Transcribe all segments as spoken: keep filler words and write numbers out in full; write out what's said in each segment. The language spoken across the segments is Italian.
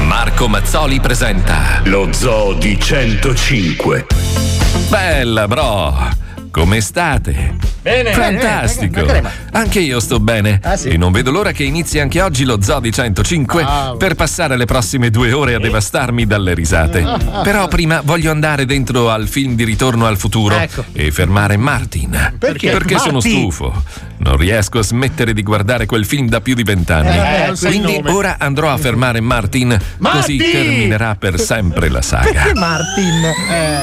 Marco Mazzoli presenta Lo Zoo di centocinque. Bella bro, come state? Bene. Fantastico. Bene. Anche io sto bene. Ah, sì. E non vedo l'ora che inizi anche oggi lo Zoo di centocinque wow. per passare le prossime due ore a devastarmi dalle risate. Però prima voglio andare dentro al film di Ritorno al Futuro ecco. e fermare Martin. Perché? Perché Martin. sono stufo. Non riesco a smettere di guardare quel film da più di vent'anni. Eh, Quindi ora andrò a fermare Martin, Martin. Così terminerà per sempre la saga. Perché Martin? Eh,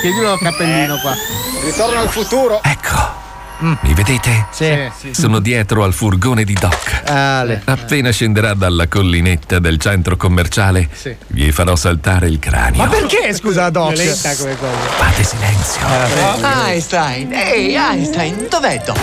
chiedilo al cappellino qua. Ritorno al futuro. Ecco. Mi vedete? Sì, sì. Sono dietro al furgone di Doc. Ale. Appena scenderà dalla collinetta del centro commerciale, sì. gli farò saltare il cranio. Ma perché, scusa, Doc? Violenta come cosa. Fate silenzio. Ah, Einstein, ehi, Einstein, dov'è Doc?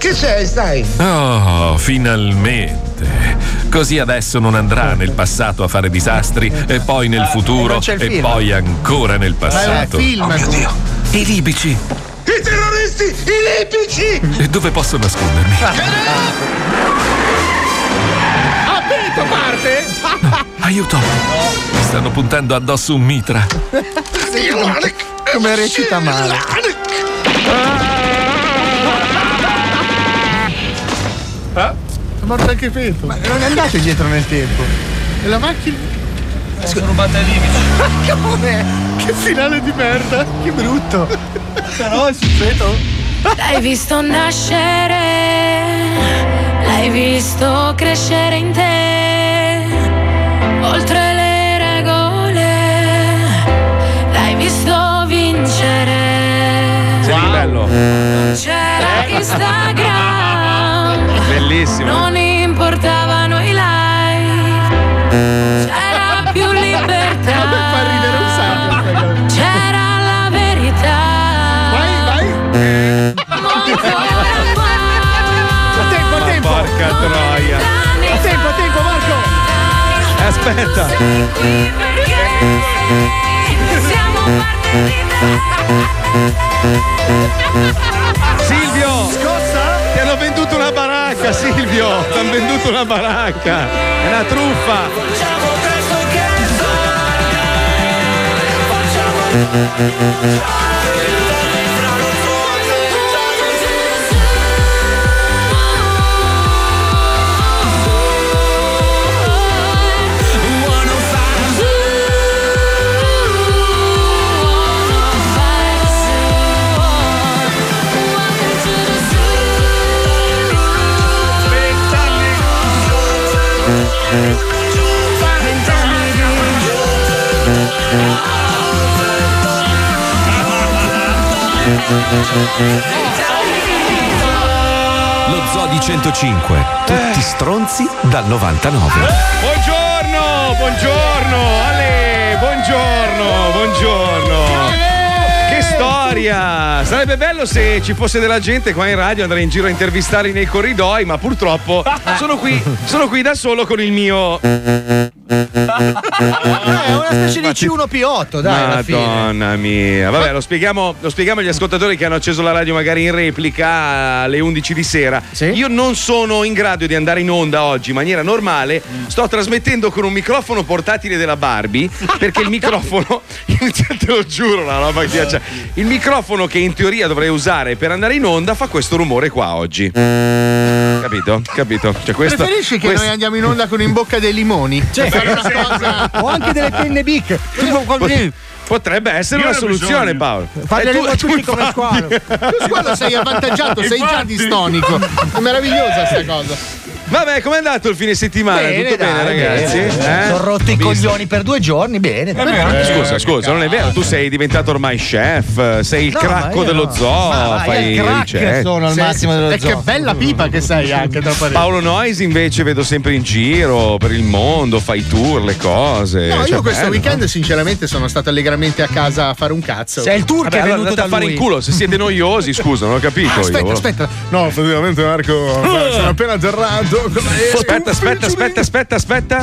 Che c'è, Einstein? Oh, finalmente. Così adesso non andrà nel passato a fare disastri e poi nel futuro e poi ancora nel passato. Ma è un film, oh mio Dio. I libici. I terroristi, i libici. E dove posso nascondermi? Aprito parte? No, aiuto. Mi stanno puntando addosso un mitra. Come recita male. Ah? Morto anche Feto. Ma non andate dietro nel tempo. E la macchina. Eh, sono rubata ai libici. Come? Che finale di merda! Che brutto! Però è sul Feto. L'hai visto nascere, l'hai visto crescere in te. Oltre le regole, l'hai visto vincere. Sei wow. bello. C'era eh. Instagram. Bellissimo. Non importavano i like, c'era più libertà. Ma per far ridere un sacco, c'era la verità. Vai, vai. Tempo, tempo. Ma porca troia. Tempo, tempo, Marco. Aspetta. Silvio. Scossa. Ti hanno venduto una baracca, Silvio! Ti hanno venduto una baracca! È una truffa! Facciamo presto che Lo Zoo di centocinque, tutti stronzi dal novantanove. Buongiorno, buongiorno, Ale, buongiorno, buongiorno. Storia. Sarebbe bello se ci fosse della gente qua in radio, andare in giro a intervistarli nei corridoi, ma purtroppo sono qui, sono qui da solo con il mio. È una specie di C uno P otto, dai. Madonna mia. Vabbè, lo spieghiamo, lo spieghiamo agli ascoltatori che hanno acceso la radio magari in replica alle undici di sera. Sì? Io non sono in grado di andare in onda oggi in maniera normale. Sto trasmettendo con un microfono portatile della Barbie, perché il microfono, te lo giuro, la roba che piace. Il microfono che in teoria dovrei usare per andare in onda fa questo rumore qua oggi. Capito? Capito? Cioè questo, preferisci che questo... noi andiamo in onda con in bocca dei limoni? Cioè, fare una cosa... o anche delle penne Bic. Potrebbe essere una soluzione, bisogno. Paolo. Fare le tutti come Squalo. Tu Squalo sei avvantaggiato, infatti... sei già distonico. È meravigliosa sta cosa. Vabbè, com'è andato il fine settimana? Bene, tutto dai, bene, ragazzi? Eh? Sono rotto i coglioni per due giorni, bene. Eh, scusa, scusa, non è vero, tu sei diventato ormai chef, sei il no, cracco dello no. zoo. Ma fai il crack ricette. Sono al sei, massimo dello e zoo. E che bella pipa che sei anche da Parigi. Paolo Nois invece vedo sempre in giro per il mondo, fai tour, le cose. No, cioè, io questo bello, weekend no? sinceramente sono stato allegramente a casa a fare un cazzo. Sei il tour Vabbè, che è venuto allora, da a fare lui. In culo, se siete noiosi, scusa, non ho capito. Aspetta, io. aspetta. No, praticamente Marco, sono appena atterrato. Aspetta, aspetta, aspetta, aspetta, aspetta.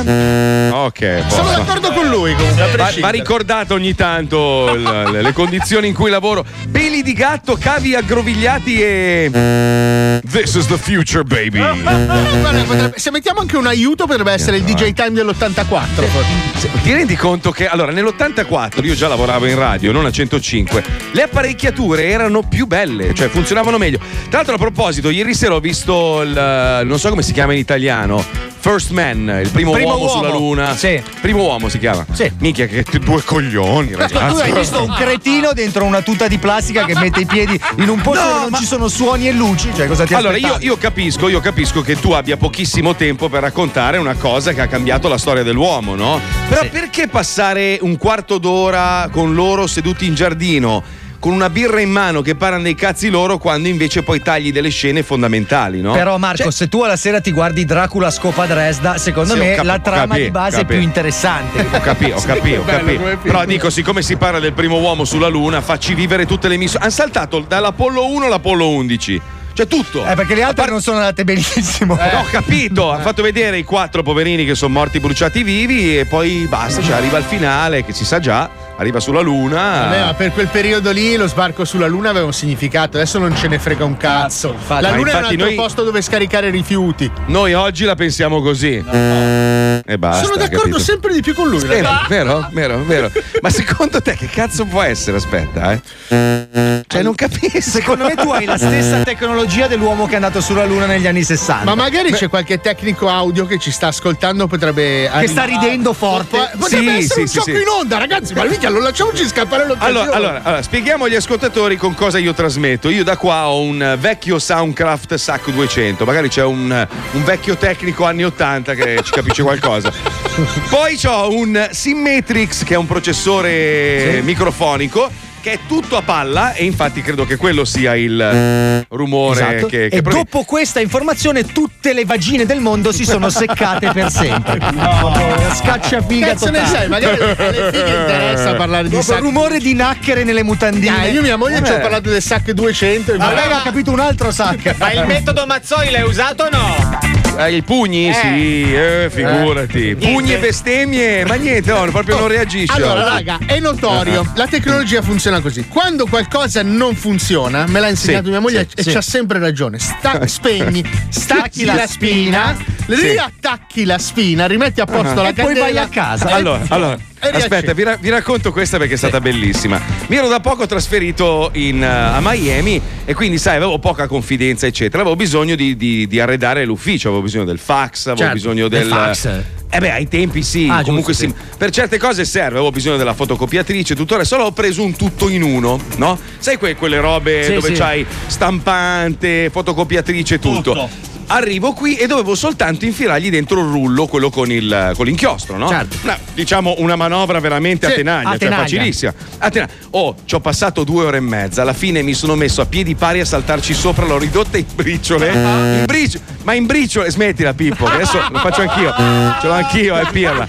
Ok. Posso. Sono d'accordo con lui comunque. Va, va ricordato ogni tanto le, le, le condizioni in cui lavoro. Peli di gatto, cavi aggrovigliati e. This is the future, baby. Guarda, potrebbe, se mettiamo anche un aiuto, potrebbe essere il D J Time dell'ottantaquattro. Se, ti rendi conto che allora nell'ottantaquattro io già lavoravo in radio, non a centocinque. Le apparecchiature erano più belle, cioè funzionavano meglio. Tra l'altro, a proposito, ieri sera ho visto il. Non so come si chiama in italiano, First Man, il primo, primo uomo, uomo sulla luna. Sì. Primo uomo si chiama. Sì. Minchia, che due coglioni, ragazzi. Tu hai visto un cretino dentro una tuta di plastica che mette i piedi in un posto no, dove non ma... ci sono suoni e luci? Cioè, cosa ti allora, io, io capisco, io capisco che tu abbia pochissimo tempo per raccontare una cosa che ha cambiato la storia dell'uomo, no? Però sì. Perché passare un quarto d'ora con loro seduti in giardino? Con una birra in mano che parlano dei cazzi loro quando invece poi tagli delle scene fondamentali, no? Però Marco, cioè, se tu alla sera ti guardi Dracula scopa Dresda, secondo me cap- la trama capì, di base capì. è più interessante. Ho capito, ho capito, ho capito. Però dico, siccome si parla del primo uomo sulla luna, facci vivere tutte le missioni. Hanno saltato dall'Apollo uno all'Apollo undici. Cioè tutto. Eh, perché le altre par- non sono andate benissimo. Eh, no, ho capito. Ha fatto vedere i quattro poverini che sono morti bruciati vivi e poi basta, cioè arriva al finale che si sa già, arriva sulla luna. Vabbè, ma per quel periodo lì lo sbarco sulla luna aveva un significato, adesso non ce ne frega un cazzo. Infatti, la luna è un altro noi... posto dove scaricare rifiuti. Noi oggi la pensiamo così. No, no. E basta. Sono d'accordo capito? sempre di più con lui. Vero, vero, vero, vero. Ma secondo te che cazzo può essere? Aspetta, eh. Cioè non capisco. Secondo me tu hai la stessa tecnologia dell'uomo che è andato sulla luna negli anni sessanta. Ma magari Beh, c'è qualche tecnico audio che ci sta ascoltando, potrebbe arrivare, che sta ridendo forte. Potrebbe sì, essere sì, un sì, gioco sì. in onda, ragazzi, ma mica non lasciamoci scappare l'occasione. Allora, allora, allora, spieghiamo agli ascoltatori con cosa io trasmetto. Io da qua ho un vecchio Soundcraft S A C duecento, magari c'è un, un vecchio tecnico anni ottanta che ci capisce qualcosa. Poi c'ho un Symmetrix che è un processore sì. microfonico che è tutto a palla e infatti credo che quello sia il rumore esatto. che, che e provi- dopo questa informazione tutte le vagine del mondo si sono seccate per sempre. No, scacciafiga totale. Ne sai, magari alle fighe interessa parlare dopo di sac- rumore di nacchere nelle mutandine. Eh, io mia moglie eh. ci ho parlato del sac duecento. Ma lei ha capito un altro sac. Ma il metodo Mazzoli l'hai usato o no? Eh, I pugni eh. sì, eh, figurati. Eh. Pugni e bestemmie, ma niente, no, proprio oh. non reagisce. Allora, raga, è notorio, uh-huh. la tecnologia funziona così. Quando qualcosa non funziona, me l'ha insegnato sì, mia moglie sì, e sì. c'ha sempre ragione. Sta, spegni, stacchi la spina, sì. riattacchi la spina, rimetti a posto uh-huh. la e candela e poi vai a casa. Allora, allora aspetta, vi, ra- vi racconto questa perché è stata sì. bellissima. Mi ero da poco trasferito in, uh, a Miami e quindi, sai, avevo poca confidenza, eccetera. Avevo bisogno di, di, di arredare l'ufficio, avevo bisogno del fax, avevo certo, bisogno del. del fax. Eh beh, ai tempi sì, ah, comunque giusto, sì. sì. Per certe cose serve, avevo bisogno della fotocopiatrice, tutto il resto. Allora ho preso un tutto in uno, no? Sai que- quelle robe sì, dove sì. c'hai stampante, fotocopiatrice, tutto. tutto. Arrivo qui e dovevo soltanto infilargli dentro il rullo, quello con, il, con l'inchiostro, no? Certo. Una, diciamo una manovra veramente sì, a tenaglia, a tenaglia. Cioè facilissima. A tenaglia. Oh, ci ho passato due ore e mezza, alla fine mi sono messo a piedi pari a saltarci sopra, l'ho ridotta in briciole. In briciole, ma in briciole, smettila Pippo, che adesso lo faccio anch'io. Ce l'ho anch'io, è pirla.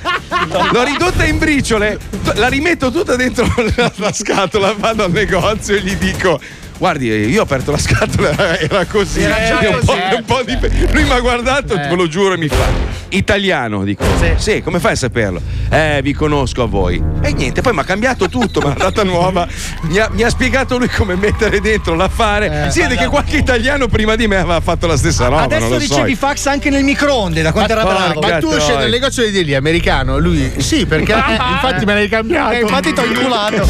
L'ho ridotta in briciole, la rimetto tutta dentro la, la scatola, vado al negozio e gli dico... Guardi, io ho aperto la scatola, era così. Era già un così. Po', un po' di... Lui mi ha guardato, eh. te lo giuro, e mi fa: italiano, dico. Sì. sì, come fai a saperlo? Eh, vi conosco a voi. E niente, poi mi ha cambiato tutto, mi ha data nuova. Mi ha, mi ha spiegato lui come mettere dentro l'affare. Eh, si vede che qualche italiano prima di me aveva fatto la stessa roba. Adesso non lo dicevi so. Fax anche nel microonde, da quanto era bravo. Ma tu esci nel negozio di lì, americano? Lui sì, perché eh, infatti me l'hai cambiato. Eh, infatti t'ho inculato.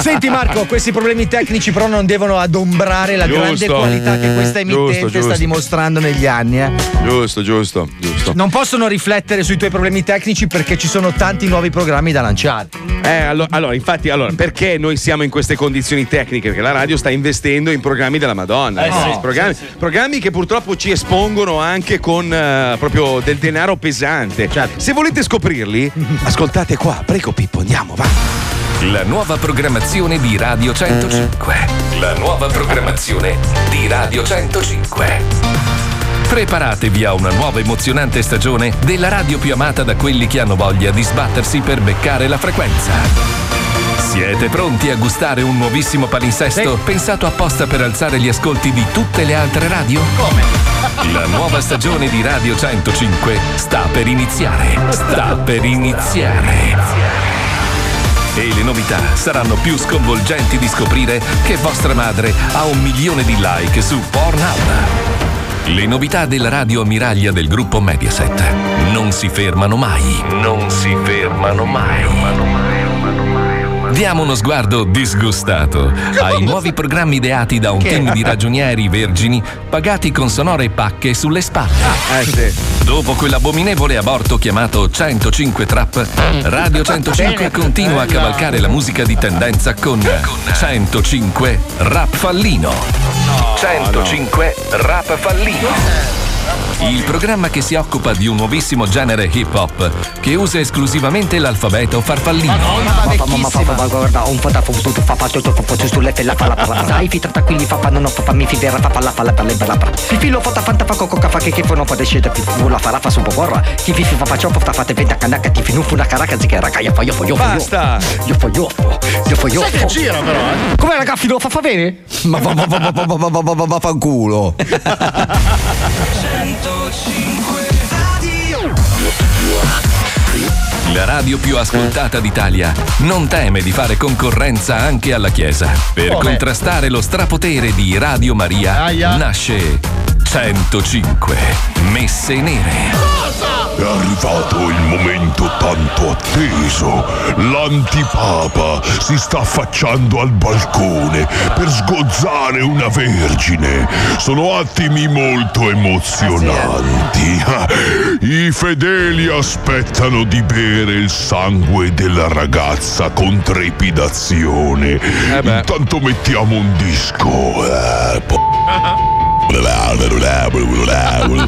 Senti, Marco, questi problemi tecnici però non devono adombrare la giusto, grande qualità che questa emittente giusto, giusto. sta dimostrando negli anni. Eh. Giusto, giusto, giusto. Non possono riflettere sui tuoi problemi tecnici perché perché ci sono tanti nuovi programmi da lanciare. Eh, allo- allora, infatti, allora, perché noi siamo in queste condizioni tecniche? Perché la radio sta investendo in programmi della Madonna. Eh, no. sì, programmi, sì, sì. programmi che purtroppo ci espongono anche con uh, proprio del denaro pesante. Certo. Se volete scoprirli, ascoltate qua. Prego, Pippo, andiamo, va. La nuova programmazione di Radio centocinque. La nuova programmazione di Radio centocinque. Preparatevi a una nuova emozionante stagione della radio più amata da quelli che hanno voglia di sbattersi per beccare la frequenza. Siete pronti a gustare un nuovissimo palinsesto sì. pensato apposta per alzare gli ascolti di tutte le altre radio? Come? La nuova stagione di Radio centocinque sta per iniziare. Sta per iniziare. E le novità saranno più sconvolgenti di scoprire che vostra madre ha un milione di like su Pornhub. Le novità della radio ammiraglia del gruppo Mediaset non si fermano mai. Non si fermano mai. Diamo uno sguardo disgustato ai nuovi programmi ideati da un team di ragionieri vergini pagati con sonore pacche sulle spalle. Ah, eh sì. Dopo quell'abominevole aborto chiamato centocinque Trap, Radio centocinque continua a cavalcare la musica di tendenza con centocinque Rap Fallino. centocinque Rap Fallino. Il programma che si occupa di un nuovissimo genere hip hop che usa esclusivamente l'alfabeto farfallino. Basta! Io fo io fo io fo io fo gira però eh? Come ragazzi lo fa fa bene? Ma va va va va va va va va fa culo. La radio più ascoltata d'Italia non teme di fare concorrenza anche alla Chiesa. Per oh, contrastare beh. lo strapotere di Radio Maria Aia. nasce centocinque Messe Nere. Cosa? È arrivato il momento tanto atteso. L'antipapa si sta affacciando al balcone per sgozzare una vergine. Sono attimi molto emozionanti. I fedeli aspettano di bere il sangue della ragazza con trepidazione. Eh Intanto mettiamo un disco. Eh, po- Il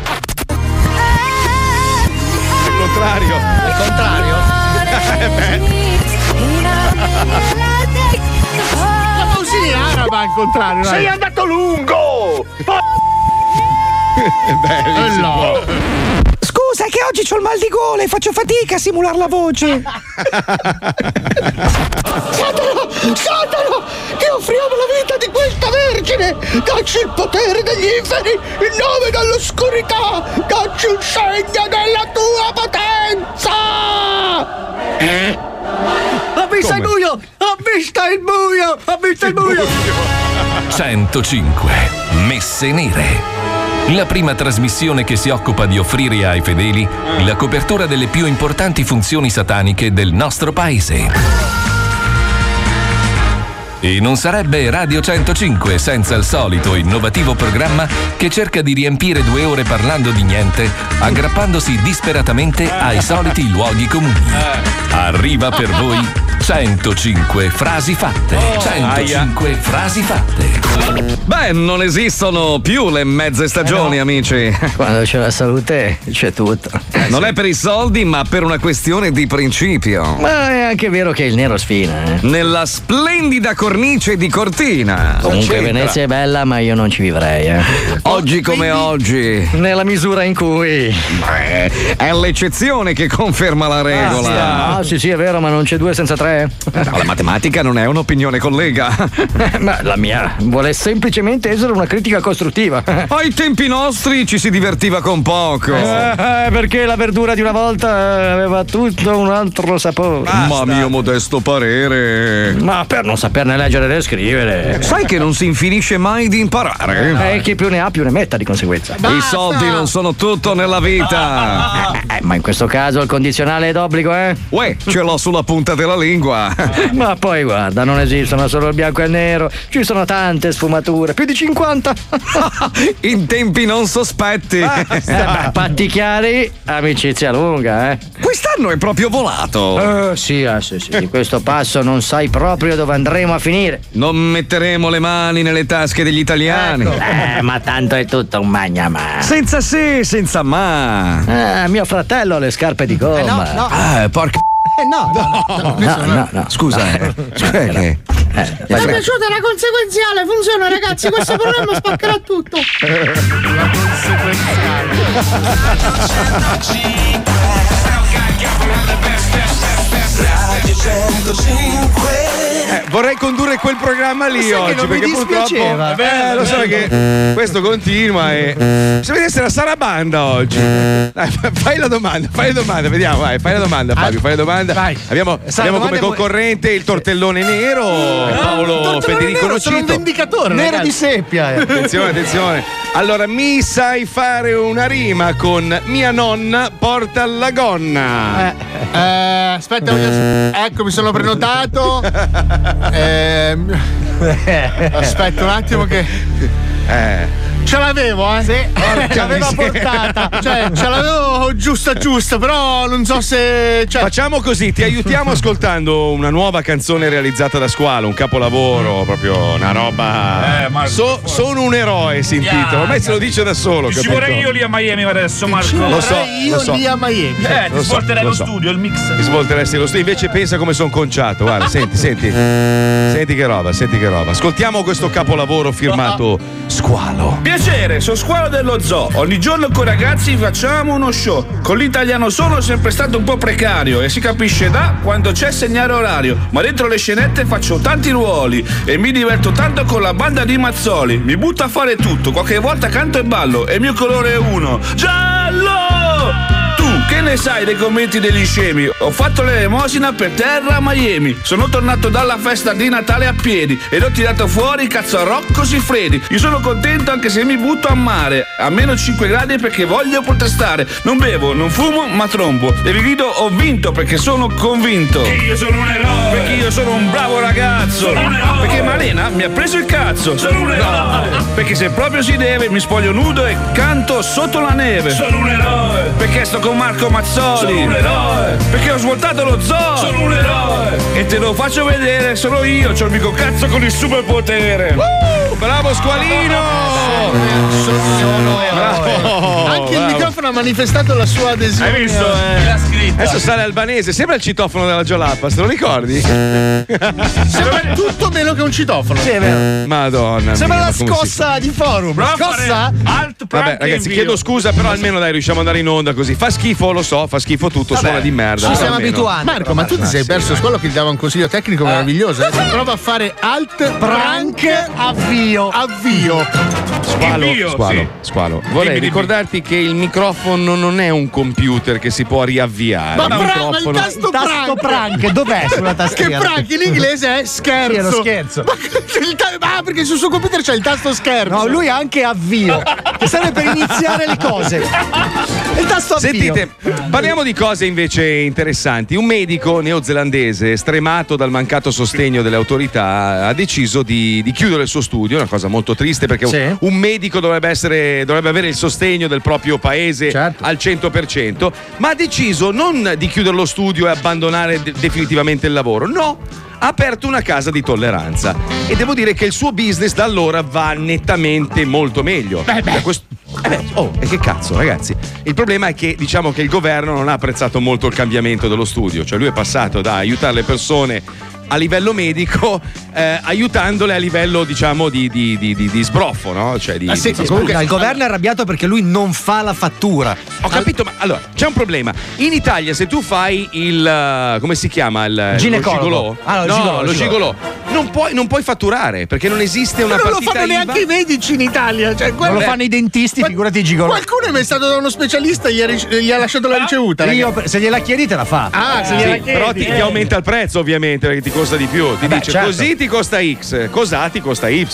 contrario, il contrario. La musica araba al contrario. Sei andato lungo. Bello. Scusa che oggi c'ho il mal di gola e faccio fatica a simulare la voce. Satano, Satano, ti offriamo la vita di questa vergine. Dacci il potere degli inferi, il nome dall'oscurità. Dacci un segno della tua potenza. Eh? Ho visto Come? il buio, ho visto il buio, ho visto il buio. centocinque Messe Nere. La prima trasmissione che si occupa di offrire ai fedeli la copertura delle più importanti funzioni sataniche del nostro paese. E non sarebbe Radio centocinque senza il solito innovativo programma che cerca di riempire due ore parlando di niente, aggrappandosi disperatamente ai soliti luoghi comuni. Arriva per voi centocinque frasi fatte. centocinque frasi fatte. Beh, non esistono più le mezze stagioni, eh no. amici. Quando c'è la salute c'è tutto. Eh, non sì. è per i soldi, ma per una questione di principio. Ma è anche vero che il nero sfina. Eh. Nella splendida cornice di Cortina. Comunque c'entra. Venezia è bella, ma io non ci vivrei. Eh. Oggi come oggi. Nella misura in cui. Beh, è l'eccezione che conferma la regola. Ah, sì, no, sì, sì, è vero, ma non c'è due senza tre. No, la matematica non è un'opinione, collega. Ma la mia vuole semplicemente essere una critica costruttiva. Ai tempi nostri ci si divertiva con poco. Eh, perché la verdura di una volta aveva tutto un altro sapore. Basta. Ma mio modesto parere. Ma per non saperne leggere né scrivere. Sai che non si finisce mai di imparare. E chi più ne ha più ne metta di conseguenza. Basta. I soldi non sono tutto nella vita. Eh, eh, ma in questo caso il condizionale è d'obbligo, eh? Uè, eh, ce l'ho sulla punta della lingua. Ma poi guarda, non esistono solo il bianco e il nero, ci sono tante sfumature, più di cinquanta. In tempi non sospetti. Ah, eh, beh, patti chiari, amicizia lunga, eh. Quest'anno è proprio volato. Eh, sì, eh, sì, sì, di questo passo non sai proprio dove andremo a finire. Non metteremo le mani nelle tasche degli italiani. Ecco. Eh, ma tanto è tutto un magnamà. Senza sì, senza ma. Eh, mio fratello ha le scarpe di gomma. Eh no, no. Ah, porca. Eh no, no, no, no, no, no. Scusa, no. Scusa eh, che... eh, mi è piaciuta la conseguenziale, funziona ragazzi, questo programma spaccherà tutto. La conseguenziale. Eh, vorrei condurre quel programma lì, sai, oggi, che non perché mi dispiaceva. Purtroppo, eh, lo so che questo continua e se vedesse la sarabanda oggi. Dai, fai la domanda, fai la domanda, vediamo, vai, fai la domanda, Fabio, fai la domanda. Vai. Abbiamo, abbiamo come concorrente vuoi... il tortellone nero, Paolo no, Federico nero, Nocito. Sono un vendicatore, nero ragazzi. Di seppia. Eh. Attenzione, attenzione. Allora, mi sai fare una rima con mia nonna porta la gonna. Eh, eh, aspetta, voglio... ecco, mi sono prenotato. Eh, aspetta un attimo che eh. ce l'avevo, eh? Sì. Ce l'avevo portata, cioè ce l'avevo giusta giusta, però non so se cioè... Facciamo così, ti aiutiamo ascoltando una nuova canzone realizzata da Squalo, un capolavoro, proprio una roba. Eh, Marco, so, sono un eroe, sentito. Yeah, ormai se lo dice da solo. Ci capito? Vorrei io lì a Miami adesso, Marco. Lo so, io lo so. Lì a Miami. Eh, ti svolterei lo, so, lo, lo so. studio, il mix. Ti svolteresti lo studio, invece pensa come sono conciato, guarda, senti, senti. Senti che roba, senti che roba. Ascoltiamo questo capolavoro firmato Squalo. Piacere, sono Squalo dello Zoo. Ogni giorno con ragazzi facciamo uno show. Con l'italiano solo è sempre stato un po' precario e si capisce da quando c'è segnale orario. Ma dentro le scenette faccio tanti ruoli e mi diverto tanto con la banda di Mazzoli. Mi butto a fare tutto, qualche volta canto e ballo e il mio colore è uno, giallo! Che ne sai dei commenti degli scemi? Ho fatto l'elemosina per terra a Miami. Sono tornato dalla festa di Natale a piedi ed ho tirato fuori cazzo a Rocco Siffredi. Io sono contento anche se mi butto a mare a meno cinque gradi perché voglio protestare. Non bevo, non fumo, ma trombo. E vi grido ho vinto perché sono convinto che io sono un eroe, perché io sono un bravo ragazzo, perché Malena mi ha preso il cazzo, sono un eroe, perché se proprio si deve mi spoglio nudo e canto sotto la neve, sono un eroe, perché sto con Marco Mazzoli, sono un eroe, perché ho svoltato lo zoo, sono un eroe, e te lo faccio vedere, sono io, c'ho il mico cazzo con il superpotere. Uh, bravo Squalino! Sono eroe. Bravo. Anche bravo. Il microfono ha manifestato la sua adesione. Hai visto? Eh. La scritta. Adesso sale albanese, sembra il citofono della Giolappa, te lo ricordi? Sembra tutto meno che un citofono. Sì, è vero. Madonna. Sembra mia, la scossa si... di forum. La scossa? Alt Vabbè, ragazzi, chiedo scusa, però almeno dai, riusciamo ad andare in onda così. Fa schifo. Lo so, fa schifo tutto, vabbè, suona di merda. Ci siamo abituati. Marco, ma tu ti sei perso Squalo che ti dava un consiglio tecnico eh. meraviglioso. Eh? Prova a fare alt prank avvio. Avvio. Squalo, Invio, Squalo, sì. Squalo. Vorrei dimmi, ricordarti dimmi. che il microfono non è un computer che si può riavviare. Ma, il, prank, microfono... ma il tasto, tasto prank. prank dov'è sulla tastiera? Che prank in inglese è scherzo. Sì, è lo scherzo. Ma, ma perché sul suo computer c'è il tasto scherzo. No, lui ha anche avvio, che serve per iniziare le cose. Il tasto avvio. Sentite, parliamo di cose invece interessanti. Un medico neozelandese, stremato dal mancato sostegno delle autorità, ha deciso di, di chiudere il suo studio. Una cosa molto triste perché sì. un medico dovrebbe essere, dovrebbe avere il sostegno del proprio paese, certo, al cento per cento, ma ha deciso non di chiudere lo studio e abbandonare de- definitivamente il lavoro. No, ha aperto una casa di tolleranza e devo dire che il suo business da allora va nettamente molto meglio. Beh, beh. Questo... Eh beh, oh, e che cazzo, ragazzi? Il problema è che diciamo che il governo non ha apprezzato molto il cambiamento dello studio, cioè lui è passato da aiutare le persone a livello medico, eh, aiutandole a livello diciamo di, di, di, di, di sbroffo, no? Cioè di, ah, sì, di comunque, il governo è arrabbiato perché lui non fa la fattura. Ho capito, ma allora c'è un problema. In Italia se tu fai il come si chiama il ginecologo? Lo gigolò? Ah, no, lo, no, gigolò, lo gigolò. non puoi, non puoi fatturare perché non esiste una partita. Ma non lo fanno I V A. Neanche i medici in Italia, cioè, non lo fanno i dentisti, ma figurati Gigolo. Qualcuno è mai stato da uno specialista e gli, gli ha lasciato la ricevuta. Ah, io, se gliela chiedi te la fa. Ah, eh, se gliela sì, chiedi, però ti, eh. ti aumenta il prezzo ovviamente perché ti costa di più. Ti Vabbè, dice certo. così ti costa X, cos'ha ti costa Y.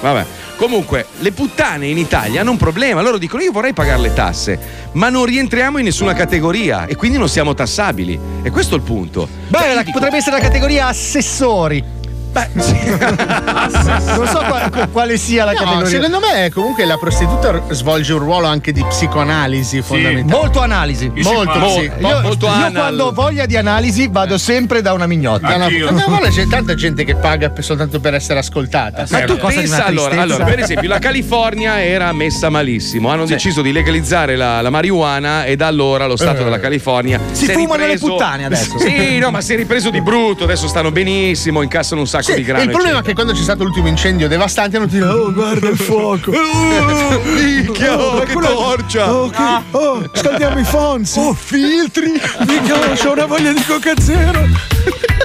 Vabbè. Comunque le puttane in Italia hanno un problema, loro dicono io vorrei pagare le tasse, ma non rientriamo in nessuna categoria e quindi non siamo tassabili. E questo è il punto. Beh, cioè, la, dico, potrebbe essere la categoria assessori. Beh, sì. Non so quale, quale sia la no, categoria. Secondo me comunque la prostituta svolge un ruolo anche di psicoanalisi fondamentale. Sì. Molto analisi. Io molto, molto, sì. Io, molto io anal. quando ho voglia di analisi vado sempre da una mignotta. Una, una c'è tanta gente che paga per, soltanto per essere ascoltata. Ma tu cosa pensa allora, allora? Per esempio la California era messa malissimo. Hanno sì. deciso di legalizzare la, la marijuana e da allora lo stato eh. della California si fumano ripreso... le puttane adesso. Sì, no, ma si è ripreso di brutto. Adesso stanno benissimo, incassano un sacco. Sì, il problema eccetera. è che quando c'è stato l'ultimo incendio devastante hanno detto oh guarda il fuoco, oh, minchia, oh, oh, che torcia, oh, che, oh, scaldiamo i fonzi, oh filtri, minchia, c'ho una voglia di Coca Zero.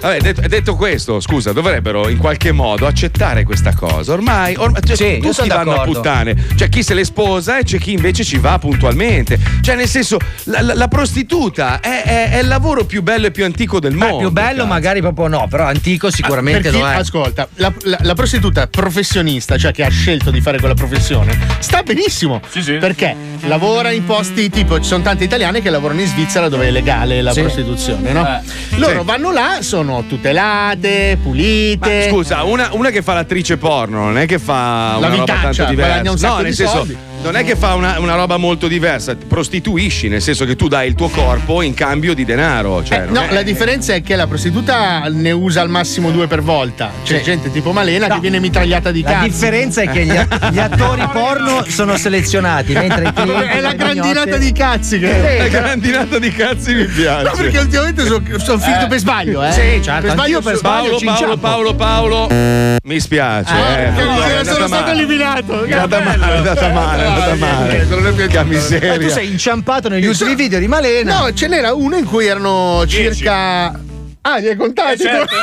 Vabbè, detto, detto questo, scusa, dovrebbero in qualche modo accettare questa cosa. Ormai, ormai cioè, sì, tutti vanno d'accordo. a puttane. C'è chi se le sposa e c'è chi invece ci va puntualmente. Cioè, nel senso, la, la, la prostituta è, è, è il lavoro più bello e più antico del mondo. Beh, più bello cazzo. magari proprio no, però antico sicuramente no. Ascolta, la, la, la prostituta professionista, cioè che ha scelto di fare quella professione, sta benissimo. Sì, sì. Perché lavora in posti tipo, ci sono tante italiane che lavorano in Svizzera dove è legale la sì. prostituzione, no? Eh. Loro sì. vanno là, sono tutelate, pulite. Ma, scusa, una, una che fa l'attrice porno, non è che fa la una vitaccia, roba tanto diversa. Un sacco no, nel di senso. Soldi. Non è che fa una, una roba molto diversa, prostituisci, nel senso che tu dai il tuo corpo in cambio di denaro. Cioè, eh, no, è... la differenza è che la prostituta ne usa al massimo due per volta. C'è sì. gente tipo Malena no. che viene mitragliata di cazzo. La differenza è che gli, a- gli attori porno sono selezionati, mentre i clienti è la grandinata di cazzi che... La grandinata di cazzi mi piace. No, perché ultimamente sono son finito eh. per sbaglio, eh? Sì, certo. Per sbaglio per sbaglio. Paolo, Paolo, Paolo, Paolo, Paolo. Mi spiace. Ah, eh, no, no, sono stato eliminato. È andata male, è andata male. Da male. Che miseria. Ma tu sei inciampato negli ultimi video di Malena. No, ce n'era uno in cui erano Dieci. circa. Ah, li hai contati? Certo.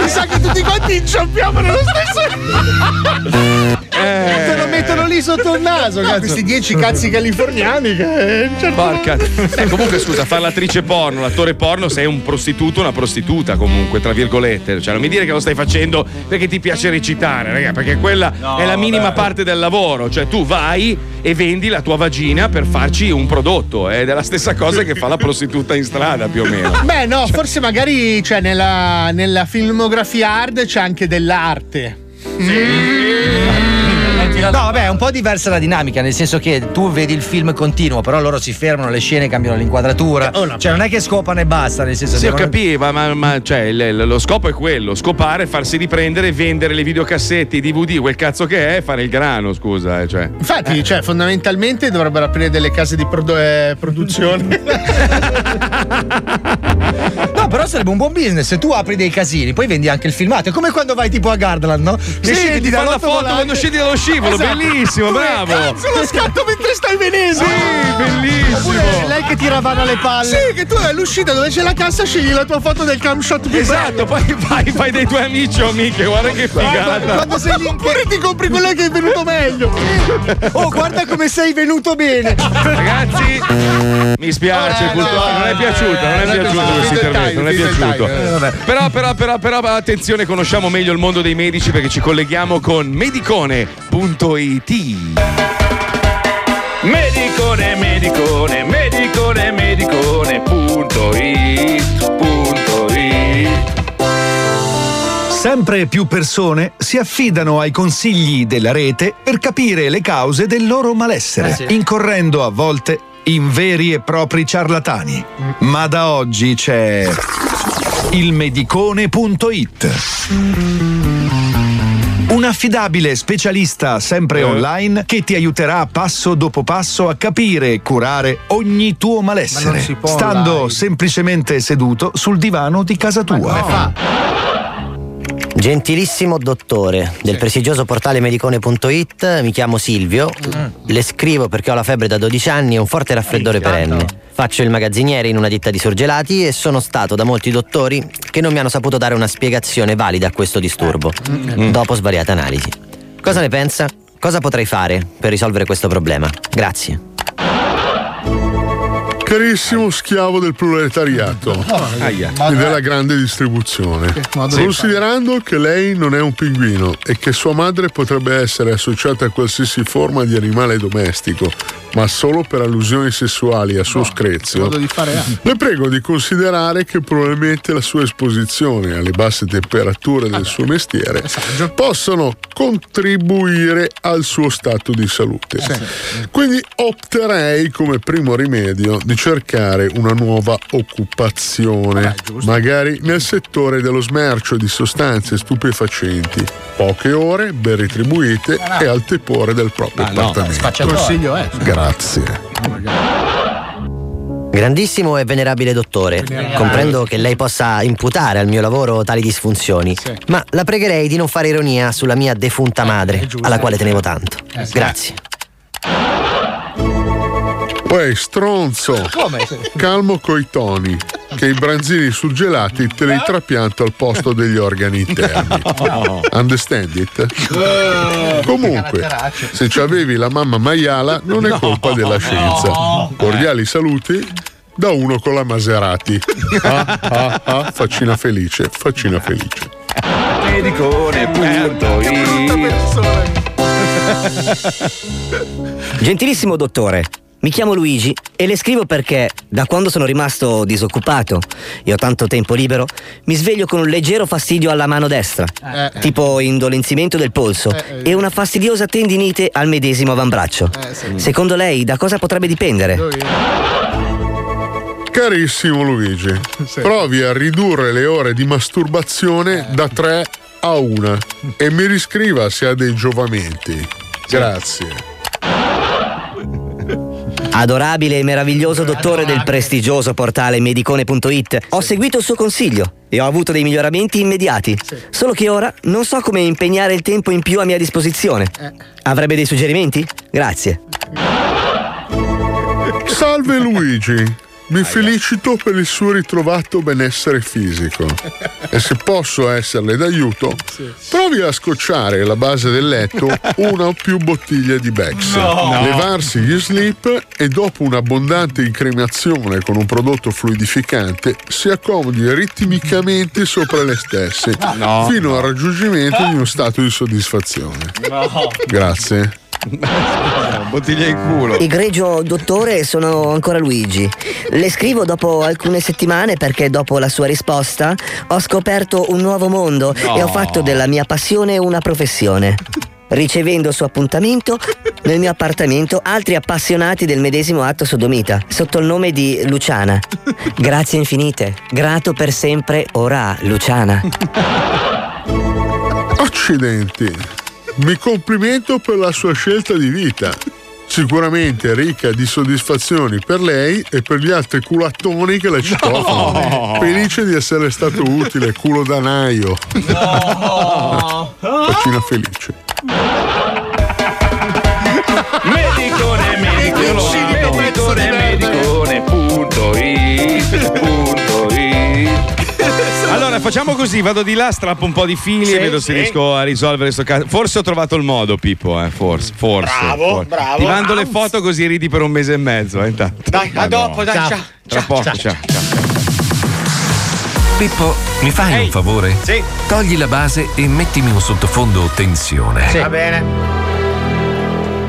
Mi sa che tutti quanti inciampiamo nello stesso. Eh. Te lo mettono lì sotto il naso, no, cazzo. Questi dieci cazzi californiani che certo Porca. Eh, comunque scusa, far l'attrice porno, l'attore porno, sei un prostituto, una prostituta comunque, tra virgolette. Cioè, non mi dire che lo stai facendo perché ti piace recitare, raga, perché quella no, è la minima beh. parte del lavoro. Cioè, tu vai e vendi la tua vagina per farci un prodotto. Ed è la stessa cosa che fa la prostituta in strada, più o meno. Beh, no, cioè, forse magari cioè, nella, nella filmografia hard c'è anche dell'arte. Sì. No, vabbè, è un po' diversa la dinamica, nel senso che tu vedi il film continuo, però loro si fermano, le scene cambiano l'inquadratura. Oh, no. Cioè, non è che scopano e basta, nel senso. Sì, devono... Io capivo, ma, ma cioè, il, lo scopo è quello: scopare, farsi riprendere, vendere le videocassette, i D V D, quel cazzo che è, fare il grano, scusa. Cioè. Infatti, eh. cioè, fondamentalmente dovrebbero aprire delle case di produ- eh, produzione. No, però sarebbe un buon business. Se tu apri dei casini, poi vendi anche il filmato. È come quando vai tipo a Gardaland, no? Che sì, ti fanno la foto volante. Quando scendi dallo sci. Esatto. Bellissimo, come bravo! Cazzo, lo scatto mentre stai venendo! Sì, bellissimo! Oppure lei che tira vano alle palle! Sì, che tu all'uscita dove c'è la cassa scegli la tua foto del cam shot più esatto, bello. Poi vai, fai dei tuoi amici o amiche, guarda che figata! Quando sei lì, oppure ti compri quella che è venuto meglio! Oh, guarda come sei venuto bene! Ragazzi, mi spiace, eh, purtroppo no, non è piaciuto, non è piaciuto questo intervento, non è piaciuto. Però, però, però, però, attenzione, conosciamo meglio il mondo dei medici perché ci colleghiamo con Medicone punto it. Medicone, medicone, medicone, medicone, punto it, punto it. Sempre più persone si affidano ai consigli della rete per capire le cause del loro malessere, eh sì. incorrendo a volte in veri e propri ciarlatani. Ma da oggi c'è il medicone punto it. Un affidabile specialista sempre online che ti aiuterà passo dopo passo a capire e curare ogni tuo malessere, stando online. semplicemente seduto sul divano di casa tua. Gentilissimo dottore del prestigioso portale medicone punto it, mi chiamo Silvio, le scrivo perché ho la febbre da dodici anni e un forte raffreddore perenne. Faccio il magazziniere in una ditta di surgelati e sono stato da molti dottori che non mi hanno saputo dare una spiegazione valida a questo disturbo, mm. dopo svariate analisi. Cosa ne pensa? Cosa potrei fare per risolvere questo problema? Grazie. Carissimo schiavo del proletariato e della grande distribuzione, considerando che lei non è un pinguino e che sua madre potrebbe essere associata a qualsiasi forma di animale domestico, ma solo per allusioni sessuali a suo no, screzio, le prego di considerare che probabilmente la sua esposizione alle basse temperature del ah, suo mestiere possono contribuire al suo stato di salute. Sì. Quindi opterei come primo rimedio di cercare una nuova occupazione, ah, magari nel settore dello smercio di sostanze stupefacenti, poche ore ben retribuite ah, no. e al tepore del proprio ah, appartamento. No, consiglio è. Eh. Grazie. Grandissimo e venerabile dottore, comprendo che lei possa imputare al mio lavoro tali disfunzioni, ma la pregherei di non fare ironia sulla mia defunta madre, alla quale tenevo tanto. Grazie. Uè, stronzo, calmo coi toni, che i branzini surgelati te li trapianto al posto degli organi interni. No. Understand it? Uh, Comunque, se c'avevi la mamma maiala, non è no. colpa della scienza. No. Cordiali saluti da uno con la Maserati. Ah, ah, ah, faccina felice, faccina felice. Gentilissimo dottore, mi chiamo Luigi e le scrivo perché da quando sono rimasto disoccupato e ho tanto tempo libero mi sveglio con un leggero fastidio alla mano destra, eh, tipo indolenzimento del polso eh, eh, e una fastidiosa tendinite al medesimo avambraccio. Eh, sì. Secondo lei da cosa potrebbe dipendere? Carissimo Luigi, sì. provi a ridurre le ore di masturbazione eh. da tre a una e mi riscriva se ha dei giovamenti. Sì. Grazie. Adorabile e meraviglioso dottore del prestigioso portale Medicone punto it, ho seguito il suo consiglio e ho avuto dei miglioramenti immediati, solo che ora non so come impegnare il tempo in più a mia disposizione. Avrebbe dei suggerimenti? Grazie. Salve Luigi, mi felicito per il suo ritrovato benessere fisico e se posso esserle d'aiuto provi a scocciare alla base del letto una o più bottiglie di Bex, no, no. levarsi gli slip e dopo un'abbondante incremazione con un prodotto fluidificante si accomodi ritmicamente sopra le stesse no. fino al raggiungimento di uno stato di soddisfazione. No. Grazie. Scusa, bottiglia in culo. Egregio dottore, sono ancora Luigi. Le scrivo dopo alcune settimane perché dopo la sua risposta ho scoperto un nuovo mondo no. e ho fatto della mia passione una professione. Ricevendo il suo appuntamento nel mio appartamento altri appassionati del medesimo atto sodomita sotto il nome di Luciana. Grazie infinite, grato per sempre, ora Luciana. Accidenti. Mi complimento per la sua scelta di vita, sicuramente ricca di soddisfazioni per lei e per gli altri culattoni che la citofano. No. Felice di essere stato utile, culo danaio. No. Faccina felice. Medicone, medicone, medicone, medicone, punto it, punto it. Allora facciamo così, vado di là, strappo un po' di fili sì, e vedo se sì. riesco a risolvere questo caso. Forse ho trovato il modo, Pippo, eh, forse, forse. Bravo, forse. bravo. Ti mando le foto così ridi per un mese e mezzo, eh, intanto. Dai, a dopo, no. dai, ciao. ciao. Tra ciao, poco, ciao. ciao. ciao. Pippo, mi fai Ehi. un favore? Sì. Togli la base e mettimi un sottofondo tensione. Sì. Va bene.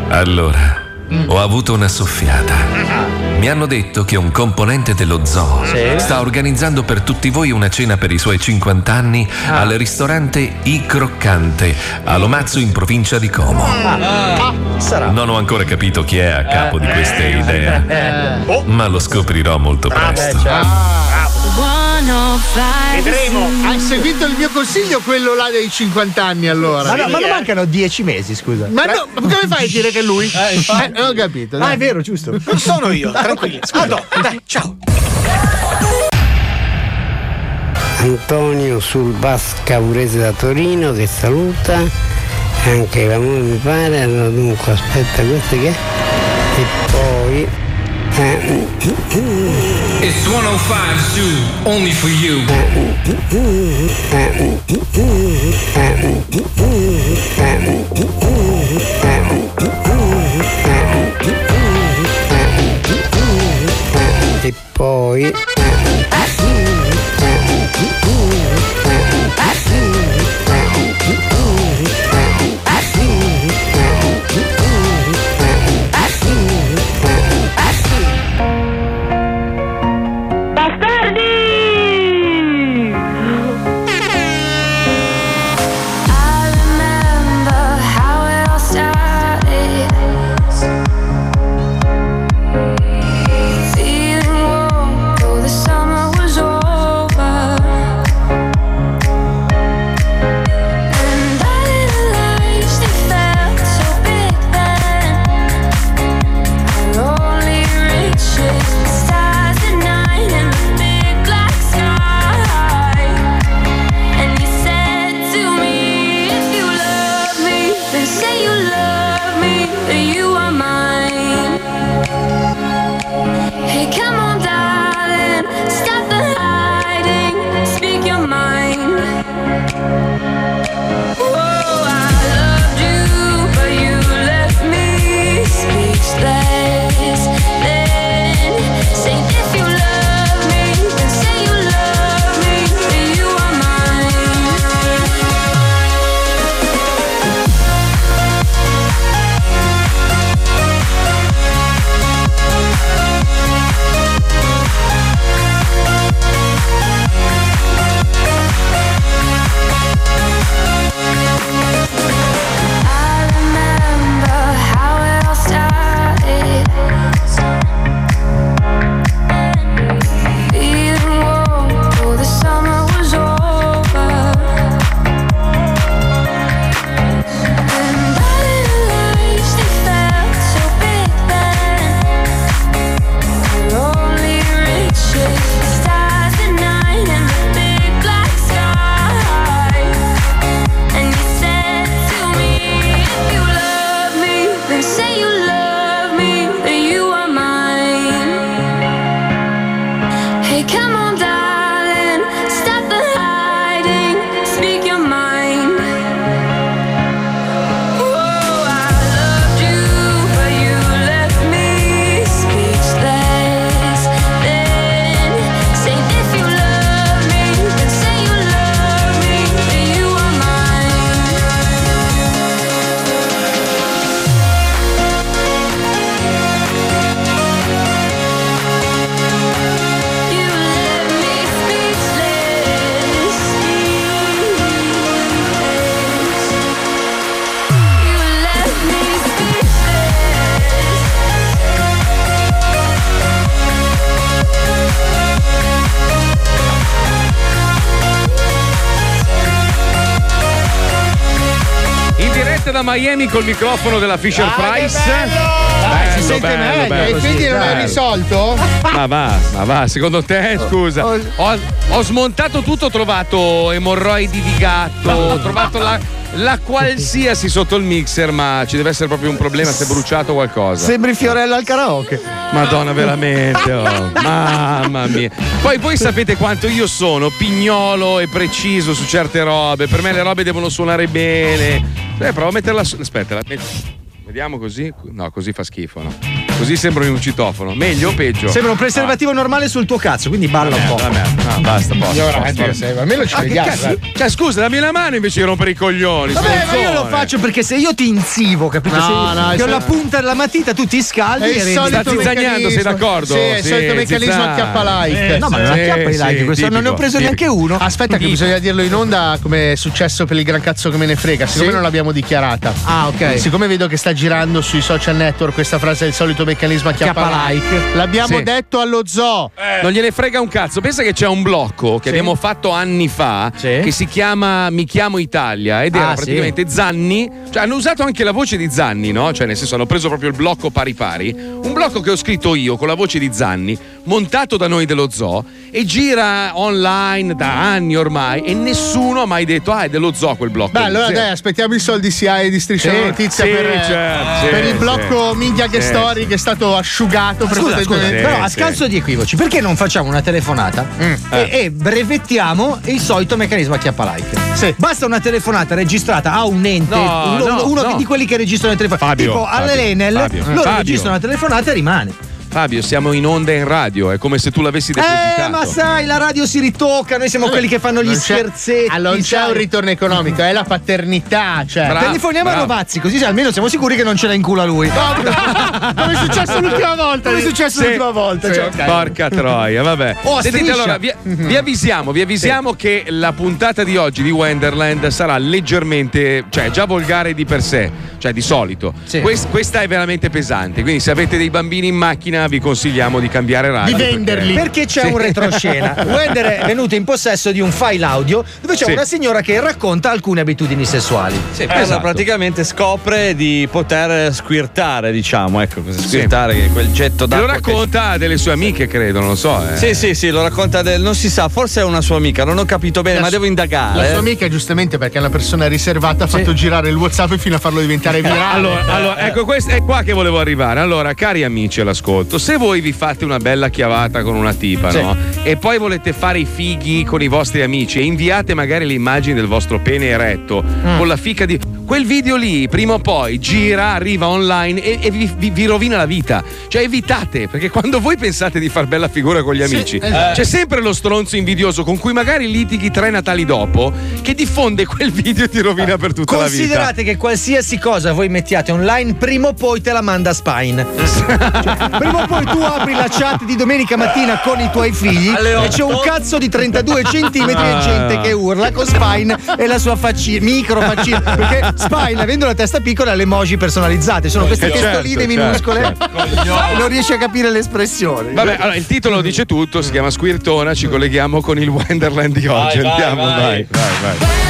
Allora, mm. ho avuto una soffiata. Mm-hmm. Mi hanno detto che un componente dello zoo sì. sta organizzando per tutti voi una cena per i suoi cinquanta anni ah. al ristorante I Croccante a Lomazzo in provincia di Como. Ah. Ah. Non ho ancora capito chi è a capo eh. di queste idee, eh. oh. ma lo scoprirò molto Bravo. presto. Ciao. Vedremo. Hai seguito il mio consiglio, quello là dei cinquanta anni allora. Ma, no, ma non mancano dieci mesi, scusa. Ma no, come fai a dire che è lui? Eh, eh, non ho capito. Dai. Ah, è vero, giusto. Non sono io, tranquilli. Scusa. Ah, no, dai, ciao. Antonio sul bus Cavourese da Torino che saluta. Anche l'amore mi pare. Allora dunque aspetta questo che è. E poi It's one oh five Zoo, only for you. E poi Miami col microfono della Fisher ah, Price. Dai, si sente bello, meglio. Bello, bello. E quindi sì, non bello. È risolto? Ma va, ma va, secondo te, scusa. Ho, ho smontato tutto, ho trovato emorroidi di gatto, ho trovato la, la qualsiasi sotto il mixer, ma ci deve essere proprio un problema, si è bruciato qualcosa. Sembri Fiorella al karaoke. Madonna, veramente. Oh. Mamma mia. Poi voi sapete quanto io sono pignolo e preciso su certe robe. Per me le robe devono suonare bene. Eh, provo a metterla su. Aspetta, la metto. Vediamo così. No, così fa schifo, no? Così sembra un citofono. Meglio o peggio? Sembra un preservativo ah. normale sul tuo cazzo, quindi balla un po'. No, basta, basta. Io veramente lo serve. Almeno ci vediamo. Cioè, scusa, dammi la mano invece di rompere i coglioni. Vabbè, ma io lo faccio perché se io ti inzivo, capito? No, se no, io ho la punta della matita, tu ti scaldi e rendi. Sta zigzagnando, sei d'accordo? Sì, è il solito meccanismo acchiappa like. No, ma non acchiappa i like, questo non ne ho preso neanche uno. Aspetta, che bisogna dirlo in onda come è successo per il gran cazzo che me ne frega. Siccome non l'abbiamo dichiarata. Ah, ok. Siccome vedo che sta girando sui social network questa frase del solito meccanismo acchiappa like, l'abbiamo sì. detto allo zoo, eh. non gliene frega un cazzo. Pensa che c'è un blocco che sì. abbiamo fatto anni fa sì. che si chiama Mi chiamo Italia ed ah, era praticamente sì. Zanni, cioè hanno usato anche la voce di Zanni, no? Cioè nel senso hanno preso proprio il blocco pari pari, un blocco che ho scritto io con la voce di Zanni montato da noi dello zoo e gira online da anni ormai e nessuno ha mai detto ah è dello zoo quel blocco. Beh, allora dai, aspettiamo i soldi S I A E di Striscia sì, Notizia sì, per, certo, per sì, il blocco sì, Media che sì, Story sì. che è stato asciugato per scusa, scusa, sì, però a scanso sì. di equivoci, perché non facciamo una telefonata mm, eh. e, e brevettiamo il solito meccanismo a chiappa like sì. Basta una telefonata registrata a un ente no, uno, no, uno no. di quelli che registrano le telefonate tipo all'Enel, loro Fabio. registrano la telefonata e rimane. Fabio, siamo in onda in radio, è come se tu l'avessi depositato. Eh, ma sai, la radio si ritocca, noi siamo quelli che fanno gli scherzetti. Allora non c'è un ritorno economico, è la paternità, cioè. Bra- Telefoniamo bra- a Rovazzi, così almeno siamo sicuri che non ce l'ha in culo a lui. No, no. Come è successo l'ultima volta? Come è successo sì, l'ultima volta? Sì, cioè, okay. Porca troia, vabbè. Oh, sentite, allora, vi, vi avvisiamo, vi avvisiamo sì. che la puntata di oggi di Wonderland sarà leggermente, cioè già volgare di per sé, cioè di solito. Sì. Quest, questa è veramente pesante, quindi se avete dei bambini in macchina vi consigliamo di cambiare radio, di venderli perché, perché c'è sì. un retroscena. Wender è venuto in possesso di un file audio dove c'è sì. una signora che racconta alcune abitudini sessuali sì, eh, esatto. praticamente scopre di poter squirtare, diciamo, ecco, squirtare sì. quel getto d'acqua. Lo racconta che... delle sue amiche, credo, non lo so eh. sì sì sì lo racconta del... non si sa, forse è una sua amica, non ho capito bene, la ma su... devo indagare. La sua amica, giustamente, perché è una persona riservata, ha sì. fatto girare il WhatsApp fino a farlo diventare virale. allora, allora ecco, questo è qua che volevo arrivare. Allora, cari amici all'ascolto, se voi vi fate una bella chiavata con una tipa, sì. no? E poi volete fare i fighi con i vostri amici e inviate magari le immagini del vostro pene eretto mm. con la fica di... quel video lì prima o poi gira, arriva online e, e vi, vi, vi rovina la vita. Cioè, evitate, perché quando voi pensate di far bella figura con gli amici sì, esatto. c'è sempre lo stronzo invidioso con cui magari litighi tre Natali dopo, che diffonde quel video e ti rovina per tutta la vita. Considerate che qualsiasi cosa voi mettiate online prima o poi te la manda Spine. Cioè, prima o poi tu apri la chat di domenica mattina con i tuoi figli e c'è un cazzo di trentadue centimetri di gente che urla con Spine e la sua faccina, micro faccina, perché Spine, avendo la testa piccola, ha le emoji personalizzate, sono queste certo, testoline certo, minuscole certo. non riesce a capire l'espressione. Vabbè, allora il titolo dice tutto, si chiama Squirtona, ci colleghiamo con il Wonderland di oggi. Vai, andiamo, vai, vai. vai, vai, vai.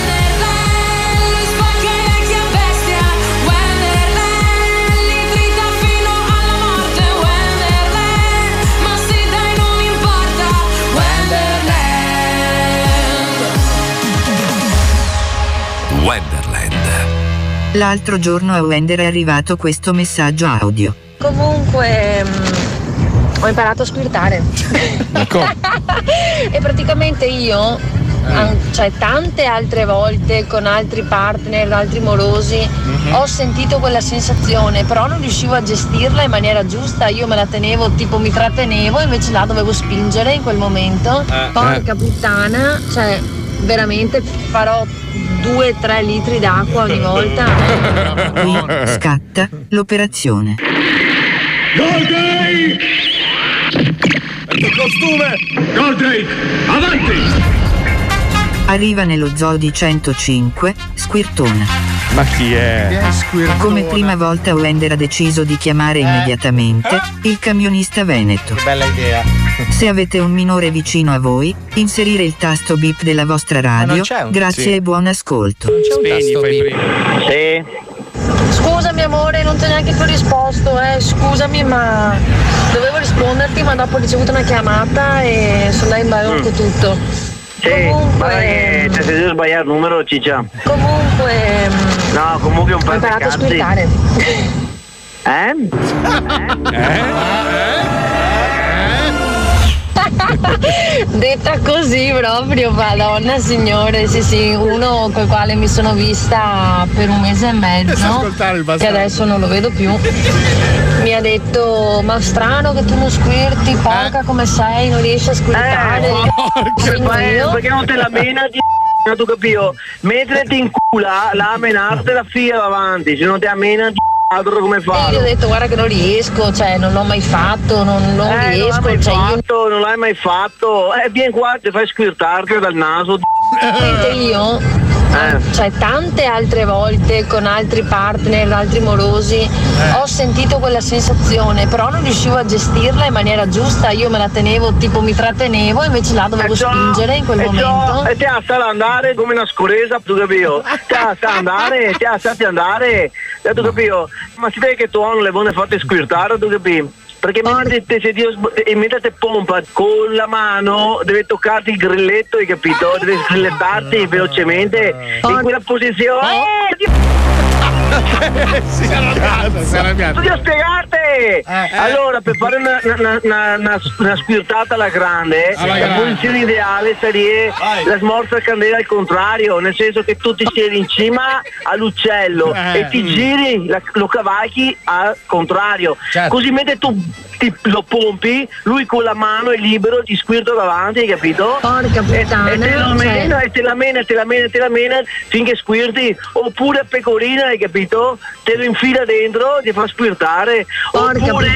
L'altro giorno a Wender è arrivato questo messaggio audio. Comunque mh, ho imparato a squirtare. E praticamente io, an- cioè tante altre volte con altri partner, altri morosi, mm-hmm. ho sentito quella sensazione, però non riuscivo a gestirla in maniera giusta. Io me la tenevo, tipo mi trattenevo, invece là dovevo spingere in quel momento. Eh, Porca eh. puttana, cioè veramente farò due tre litri d'acqua ogni volta. Qui scatta l'operazione Goldrake! È il costume! Goldrake, avanti! Arriva nello zoo di centocinque Squirtona. Ma chi è? Squirtona. Come prima volta Wender ha deciso di chiamare eh. immediatamente eh. il camionista veneto. Che bella idea! Se avete un minore vicino a voi, inserire il tasto bip della vostra radio. Un... Grazie sì. e buon ascolto. Non c'è un tasto bip. Sì. Scusami amore, non ti ho neanche più risposto, eh. Scusami, ma dovevo risponderti, ma dopo ho ricevuto una chiamata e sono in balocco mm. tutto. Sì, comunque, ma che ti sei sbagliato il numero, ciccia. Comunque. No, comunque un po' di cazzi. Ho imparato a squirtare. Eh? Eh? Eh? Eh? Detta così proprio, madonna signore, sì sì, uno col quale mi sono vista per un mese e mezzo, che adesso non lo vedo più, mi ha detto ma strano che tu non squirti, porca eh. come sei, non riesci a squirtare. Eh, oh, perché non te la mena di c***o, tu capio? Mentre ti incula la menarte la fia davanti, se non te la mena di altro come fa? Io ho detto guarda che non riesco, cioè non l'ho mai fatto, non, non eh, riesco. Non l'hai mai cioè, fatto, io... non l'hai mai fatto, eh vieni qua, ti fai squirtarti dal naso. Io, eh. cioè tante altre volte con altri partner, altri morosi, eh. ho sentito quella sensazione, però non riuscivo a gestirla in maniera giusta, io me la tenevo, tipo mi trattenevo, invece là dovevo e spingere in quel e momento. E ti sta ad andare come una scuresa, tu capio? Ti sta andare, ti sta andare, tu capio? Ma si vede che tu non le buone fatte squirtare, tu capi? perché immediatamente se Dio immediatamente pompa con la mano deve toccarti il grilletto, hai capito? Deve grillettarti velocemente in quella posizione. Si arrabbiata, voglio spiegarti. Eh, eh. Allora, per fare una, una, una, una, una squirtata alla grande, alla la grande. Posizione ideale sarebbe la smorza candela al contrario, nel senso che tu ti siedi in cima all'uccello eh. e ti giri, la, lo cavalchi al contrario. Certo. Così mentre tu ti, lo pompi, lui con la mano è libero, ti squirta davanti, hai capito? Porca puttana, e, e te la mena, e te la mena, te la mena, te la mena, finché squirti. Oppure a pecorina, hai capito? Te lo infila dentro, ti fa squirtare. Oppure,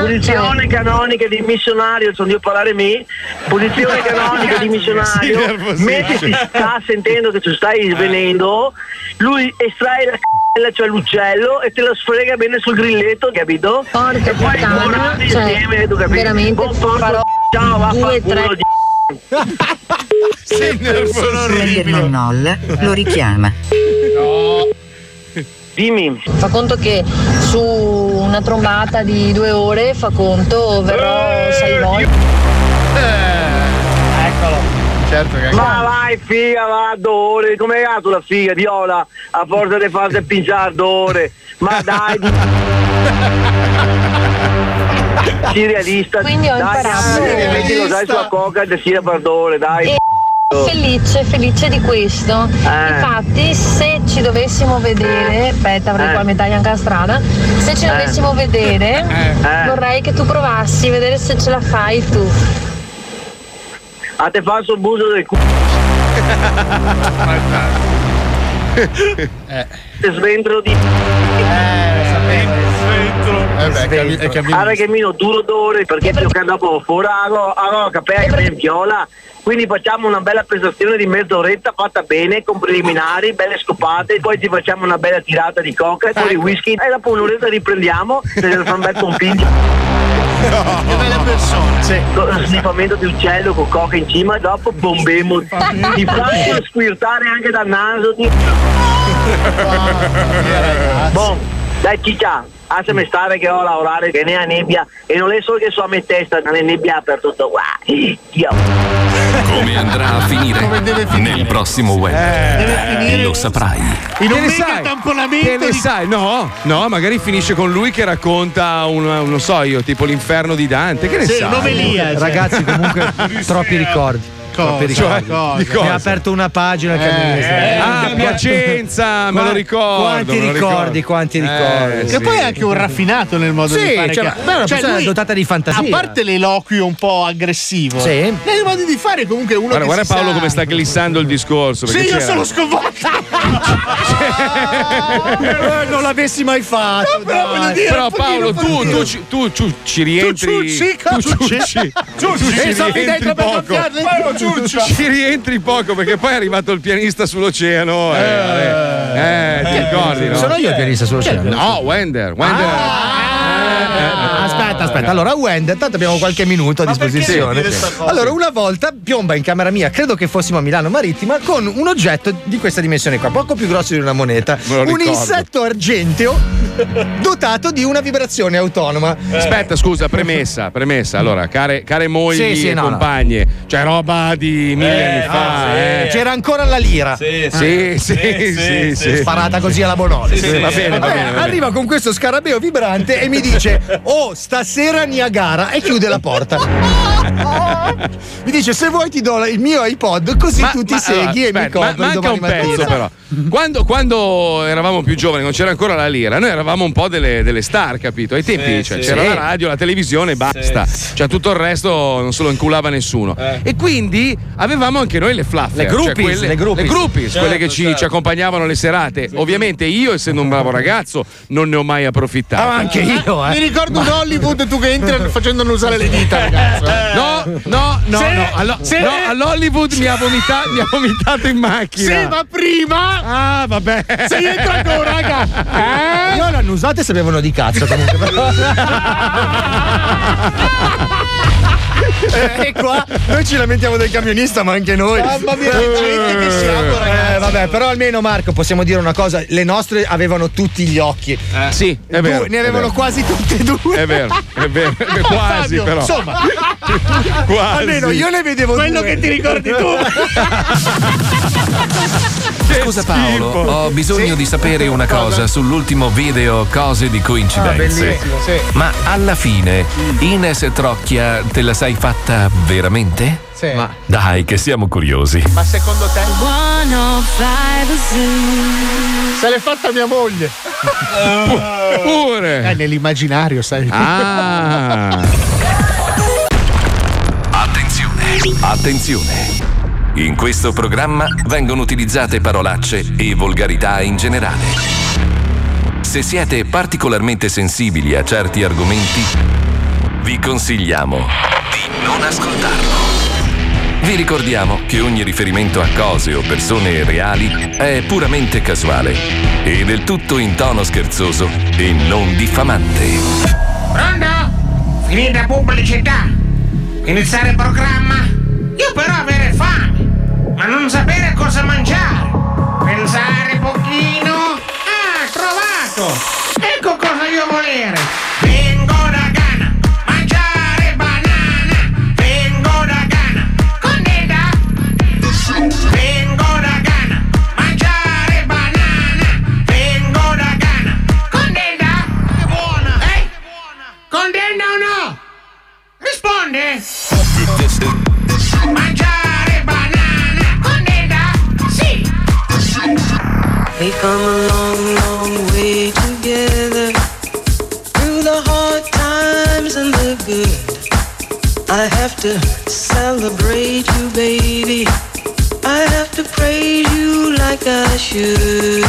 posizione cioè. Canonica di missionario, sono io a parlare me, posizione canonica di missionario, sì, mentre si sta sentendo che tu stai svenendo, lui estrae la c***a, cioè l'uccello, e te la sfrega bene sul grilletto, capito? Porca e poi morati cioè, insieme, tu capito? Veramente, oh, porco, ciao, vaffanculo di sei nervoso. Nol lo richiama. No. Dimmi. Fa conto che su una trombata di due ore fa conto verrò eh, sei volte. Eh, eccolo. Certo che ma vai figa, va due ore. Come cazzo la figa Viola a forza di farsi pinciare due ore. Ma dai. Sii realista. Quindi ho imparato. Metti lo sai sulla coca e destina per due ore, dai. E- Felice, felice di questo. Eh. Infatti, se ci dovessimo vedere, aspetta, avrei eh. qua metà anche la strada. Se ci eh. dovessimo vedere, eh. vorrei che tu provassi, vedere se ce la fai tu. A te faccio il buso del culo. eh. Sventro di. Eh, Eh beh, è capito. Allora che meno duro d'ore perché io che andavo fuori a no, capello in viola. Quindi facciamo una bella prestazione di mezz'oretta fatta bene, con preliminari, belle scopate, poi ci facciamo una bella tirata di coca e poi di whisky e dopo un'oretta riprendiamo e ne fa un bel pompino. No, che belle persone. Sì. Con sniffamento di uccello con coca in cima e dopo bombemo. Ti faccio squirtare anche dal naso. Ti... Oh, bon, dai ciccia, lasciami stare che ho a lavorare, che ne ha nebbia e non è solo che so a me testa, non è nebbia per tutto qua. Dio. Come andrà a finire? Come deve finire? Nel prossimo web eh, lo saprai. In un mega tamponamento. Che ne di... sai? No, no, magari finisce con lui che racconta uno, non so io, tipo l'inferno di Dante. Che ne sì, sai? Novelia, cioè. Ragazzi, comunque troppi ricordi. Cosa, cioè, mi ha aperto una pagina eh, che eh, ah Piacenza me lo ricordo quanti lo ricordo. ricordi quanti ricordi eh, che sì. Poi è anche un raffinato nel modo sì, di fare cioè, beh, una cioè, persona lui, dotata di fantasia a parte l'eloquio un po' aggressivo sì nel modo di fare comunque uno guarda, che guarda si Paolo sa. Come sta glissando il discorso sì io c'era. Sono sconvolta non l'avessi mai fatto no, però, voglio dire, però Paolo tu, tu, ci, tu, tu ci rientri tu ciucci tu ci dentro per ci rientri poco perché poi è arrivato il pianista sull'oceano eh, eh, eh, ti ricordi no? Sono io il pianista sull'oceano no Wender Wender ah, eh, aspetta aspetta allora Wender tanto abbiamo qualche minuto a ma disposizione allora una volta piomba in camera mia credo che fossimo a Milano Marittima con un oggetto di questa dimensione qua poco più grosso di una moneta un insetto argenteo dotato di una vibrazione autonoma aspetta scusa premessa premessa allora care, care mogli sì, sì, e no, compagne no. Cioè roba di mille eh, anni fa sì. eh. C'era ancora la lira sì sì eh. sì, sì, sì, sì, sì sparata sì, così sì. alla Bonoli sì, sì. Va bene, va bene, va bene. Arriva con questo scarabeo vibrante e mi dice oh stasera Niagara e chiude la porta mi dice se vuoi ti do il mio iPod così ma, tu ti ma, segui allora, e aspetta, mi copri ma, manca un mattina. Pezzo però quando, quando eravamo più giovani non c'era ancora la lira noi eravamo un po' delle, delle star capito ai tempi sì, cioè, sì. C'era sì. la radio la televisione e basta sì. Cioè tutto il resto non se lo inculava nessuno eh. E quindi avevamo anche noi le fluffer le groupies, cioè quelle, le groupies. Le groupies certo, quelle che ci, certo. ci accompagnavano alle serate sì. Ovviamente io essendo un bravo ragazzo non ne ho mai approfittato ah, anche io eh. Mi ricordo un Hollywood tu che entri facendone usare le dita ragazzo eh. No no no, se, no, allo, se, no all'Hollywood mi ha, vomitato, mi ha vomitato in macchina sì ma prima ah vabbè se entra ancora raga eh? Io l'hanno usata e sapevano di cazzo comunque E qua noi ci lamentiamo del camionista, ma anche noi. Mamma mia, la gente che siamo, ragazzi. Eh, vabbè, però almeno, Marco, possiamo dire una cosa: le nostre avevano tutti gli occhi. Eh, sì, è vero. Ne avevano vero. quasi tutte e due. È vero, è vero. Quasi, Fabio, però. Insomma, quasi. Almeno io ne vedevo quello due. Che ti ricordi tu. Scusa Paolo, ho bisogno sì. di sapere una cosa sull'ultimo video Cose di coincidenze. Ah, sì. Ma alla fine Ines Trocchia te la sei fatta veramente? Sì. Ma dai che siamo curiosi. Ma secondo te? Se l'è fatta mia moglie. Uh, Pure. È nell'immaginario, sai. Ah. Attenzione. Attenzione. In questo programma vengono utilizzate parolacce e volgarità in generale. Se siete particolarmente sensibili a certi argomenti, vi consigliamo di non ascoltarlo. Vi ricordiamo che ogni riferimento a cose o persone reali è puramente casuale e del tutto in tono scherzoso e non diffamante. Pronto? Finita pubblicità? Iniziare il programma? Io però avere fame, ma non sapere cosa mangiare. Pensare pochino. Ah, trovato! Ecco cosa io volere. Vengo da Ghana, mangiare banana. Vengo da Ghana, connetta. Vengo da Ghana, mangiare banana. Vengo da Ghana, connetta. È buona. Eh? Buona. Condanna o no? Risponde. Mangiare banana con Neda, sì. We come a long, long way together. Through the hard times and the good. I have to celebrate you, baby. I have to praise you like I should.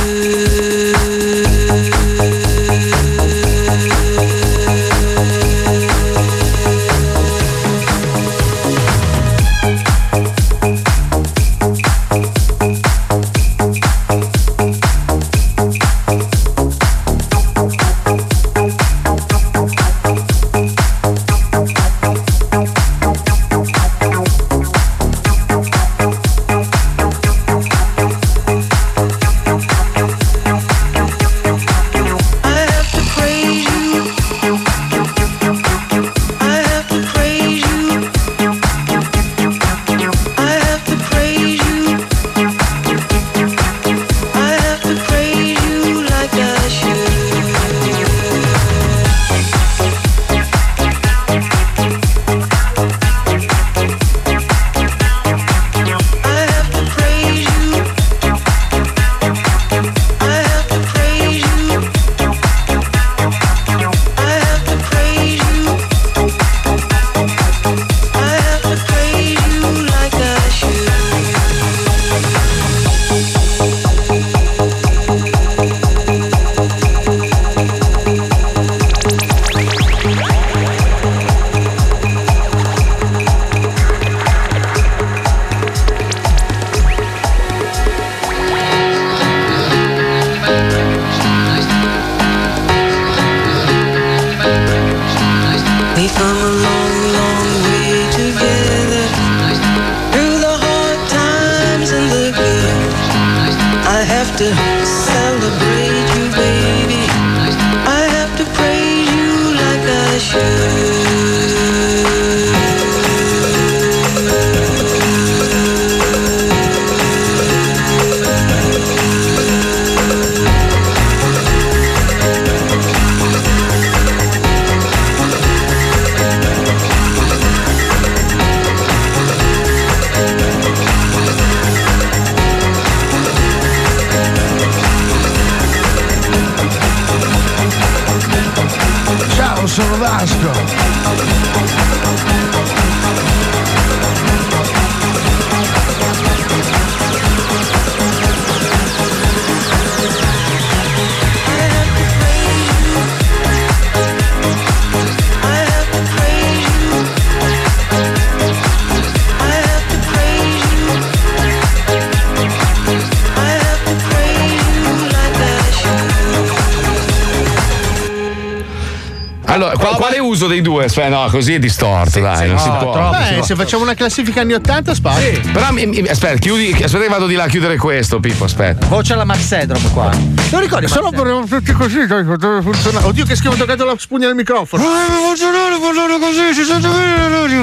Allora, qual- quale uso dei due? Aspetta, no, così è distorto, sì, dai, sì, non no, si può. Troppo, beh, se facciamo una classifica anni ottanta, spazio. Sì. Però mi, mi, aspetta, chiudi, aspetta che vado di là a chiudere questo, Pippo, aspetta. Oh, c'è la Marsedrom qua. Non ricordi? Solo vorremmo tutti così, funzionare. Oddio, che schifo, ho toccato la spugna al microfono.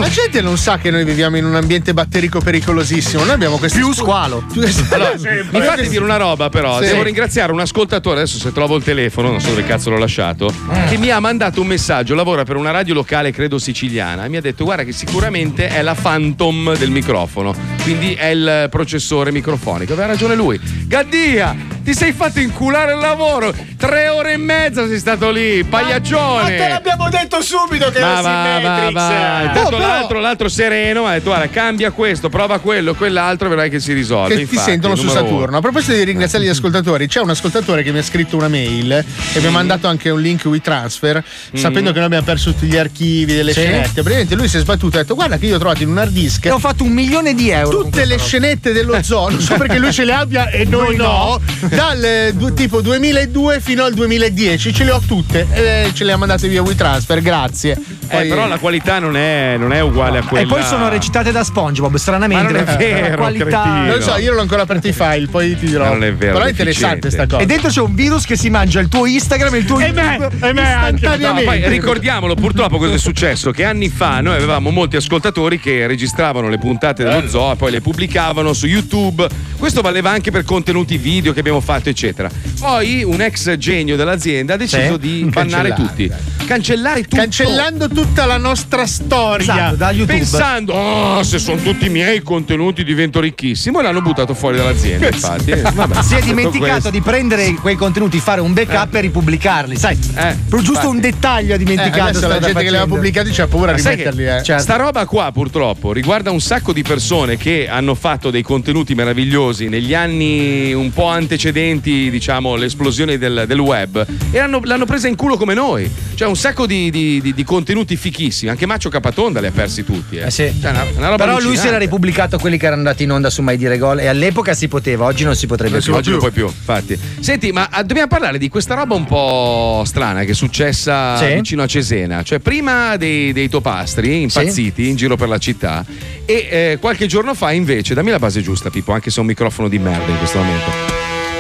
La gente non sa che noi viviamo in un ambiente batterico pericolosissimo. Noi abbiamo questo più squalo. Allora, mi fate dire una roba, però. Sì. Devo ringraziare un ascoltatore, adesso se trovo il telefono, non so dove cazzo l'ho lasciato, mm. che mi ha mandato un messaggio, lavora per una radio locale, credo siciliana, e mi ha detto guarda che sicuramente è la Phantom del microfono, quindi è il processore microfonico. Aveva ragione lui. Gaddia, ti sei fatto inculare il lavoro, tre ore e mezza sei stato lì, pagliaccione. Ma te l'abbiamo detto subito che era Simmetrix. Tanto l'altro, l'altro sereno, ha detto guarda cambia questo, prova quello, quell'altro, vedrai che si risolve. Che infatti, ti sentono su Saturno. Uno. A proposito di ringraziare gli ascoltatori, c'è un ascoltatore che mi ha scritto una mail e sì. mi ha mandato anche un link WeTransfer, mm. sapendo che noi abbiamo perso tutti gli archivi delle sì. scenette. Praticamente lui si è sbattuto e ha detto guarda che io ho trovato in un hard disk, ho fatto un milione di euro tutte le scenette dello zoo, non so perché lui ce le abbia e noi no, no. dal tipo duemiladue fino al duemiladieci ce le ho tutte, eh, ce le ha mandate via WeTransfer, grazie. Poi... eh, però la qualità non è, non è uguale no. a quella. E poi sono recitate da SpongeBob, stranamente. Ma non è vero, la qualità cretino. Non so, io non ho ancora aperto i file, poi ti dirò. Non è vero, però è interessante sta cosa. E dentro c'è un virus che si mangia il tuo Instagram e il tuo e YouTube me, e me istantaneamente. Anche. No, poi, ricordiamolo, purtroppo cosa è successo? Che anni fa noi avevamo molti ascoltatori che registravano le puntate dello zoo e poi le pubblicavano su YouTube. Questo valeva anche per contenuti video che abbiamo fatto, eccetera. Poi un ex genio dell'azienda ha deciso sì? di bannare tutti. Cancellare tutto. Cancellando tutta la nostra storia. Esatto, da YouTube. Pensando, oh, se sono tutti i miei contenuti divento ricchissimo, e l'hanno buttato fuori dall'azienda. Infatti. Vabbè, si è dimenticato questo. di prendere quei contenuti, fare un backup eh. e ripubblicarli. Sai, eh, giusto infatti. un dettaglio ha dimenticato. Eh, la gente facendo. che li ha pubblicati c'ha paura di rimetterli. Eh. Certo. Sta roba qua purtroppo riguarda un sacco di persone che hanno fatto dei contenuti meravigliosi negli anni un po' antecedenti, diciamo, l'esplosione del, del web, e hanno, l'hanno presa in culo come noi. Cioè, un sacco di, di, di, di contenuti fichissimi. Anche Maccio Capatonda li ha persi tutti. Eh. Eh sì. Cioè, una, una roba Però lui si era ripubblicato quelli che erano andati in onda su Mai Dire Gol, e all'epoca si poteva, oggi non si potrebbe più. Oggi non puoi più, infatti. Senti, ma dobbiamo parlare di questa roba un po' strana che è successa sì. vicino a Cesena. Cioè, prima dei, dei topastri impazziti sì. in giro per la città, e eh, qualche giorno fa invece, dammi la base giusta, Pippo, anche se è un microfono di merda in questo momento.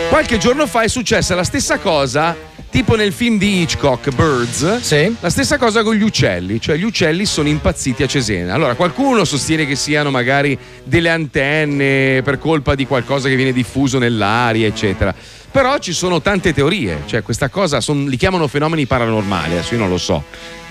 Qualche giorno fa è successa la stessa cosa. Tipo nel film di Hitchcock, Birds, sì. la stessa cosa con gli uccelli, cioè gli uccelli sono impazziti a Cesena. Allora, qualcuno sostiene che siano magari delle antenne per colpa di qualcosa che viene diffuso nell'aria, eccetera. Però ci sono tante teorie, cioè questa cosa son, li chiamano fenomeni paranormali, adesso io non lo so.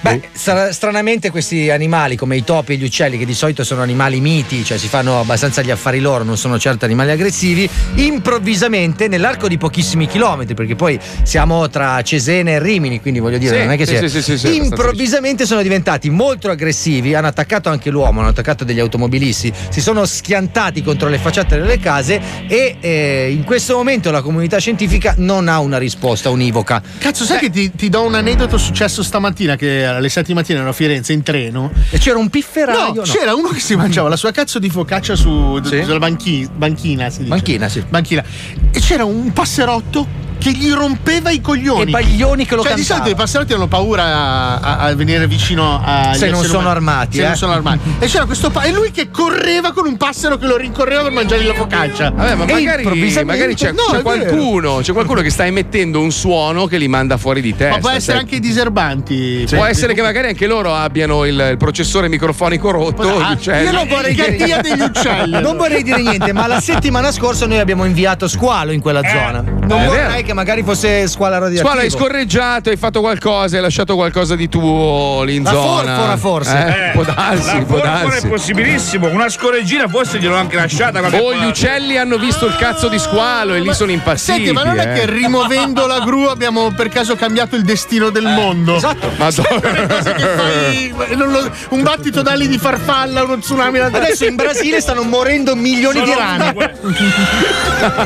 Beh, stranamente questi animali come i topi e gli uccelli, che di solito sono animali miti, cioè si fanno abbastanza gli affari loro, non sono certo animali aggressivi, improvvisamente nell'arco di pochissimi chilometri, perché poi siamo tra Cesena e Rimini, quindi voglio dire, sì, non è che sì, sia sì, sì, sì, improvvisamente sono diventati molto aggressivi, hanno attaccato anche l'uomo, hanno attaccato degli automobilisti, si sono schiantati contro le facciate delle case, e eh, in questo momento la comunità scientifica non ha una risposta univoca. Cazzo, sai Beh. che ti, ti do un aneddoto successo stamattina, che alle sette di mattina ero a Firenze in treno e c'era un pifferaio. No, no. C'era uno che si mangiava la sua cazzo di focaccia su, sì? sulla banchi, banchina. Si dice. Banchina, sì. Banchina. E c'era un passerotto che gli rompeva i coglioni. E baglioni che lo cioè, cantava. Cioè, di solito i passerotti hanno paura a, a, a venire vicino a. Se non sono armati. Se eh? non sono armati. E c'era questo. Pa- e lui che correva con un passero che lo rincorreva per mangiargli la focaccia. Vabbè, ma magari, magari c'è, no, c'è qualcuno. C'è qualcuno che sta emettendo un suono che li manda fuori di testa. Ma può essere sai? anche i diserbanti. Cioè, può essere che magari anche loro abbiano il, il processore microfonico rotto. Ma, gli uccelli. Io non vorrei dire degli uccelli. Non vorrei dire niente, ma la settimana scorsa noi abbiamo inviato Squalo in quella eh, zona. Non vorrei che magari fosse Squalo radioattivo. Squalo, hai scorreggiato, hai fatto qualcosa, hai lasciato qualcosa di tuo lì in la zona. Forfora forse eh, eh, può darsi, la può darsi. È possibilissimo, una scorreggina forse gliel'ho anche lasciata. O oh, gli uccelli hanno visto il cazzo di Squalo e lì ma, sono impazziti. Senti, ma non è eh. che rimuovendo la gru abbiamo per caso cambiato il destino del eh, mondo? Esatto. Fai, lo, un battito d'ali di farfalla, uno tsunami. Adesso in Brasile stanno morendo milioni sono di rane.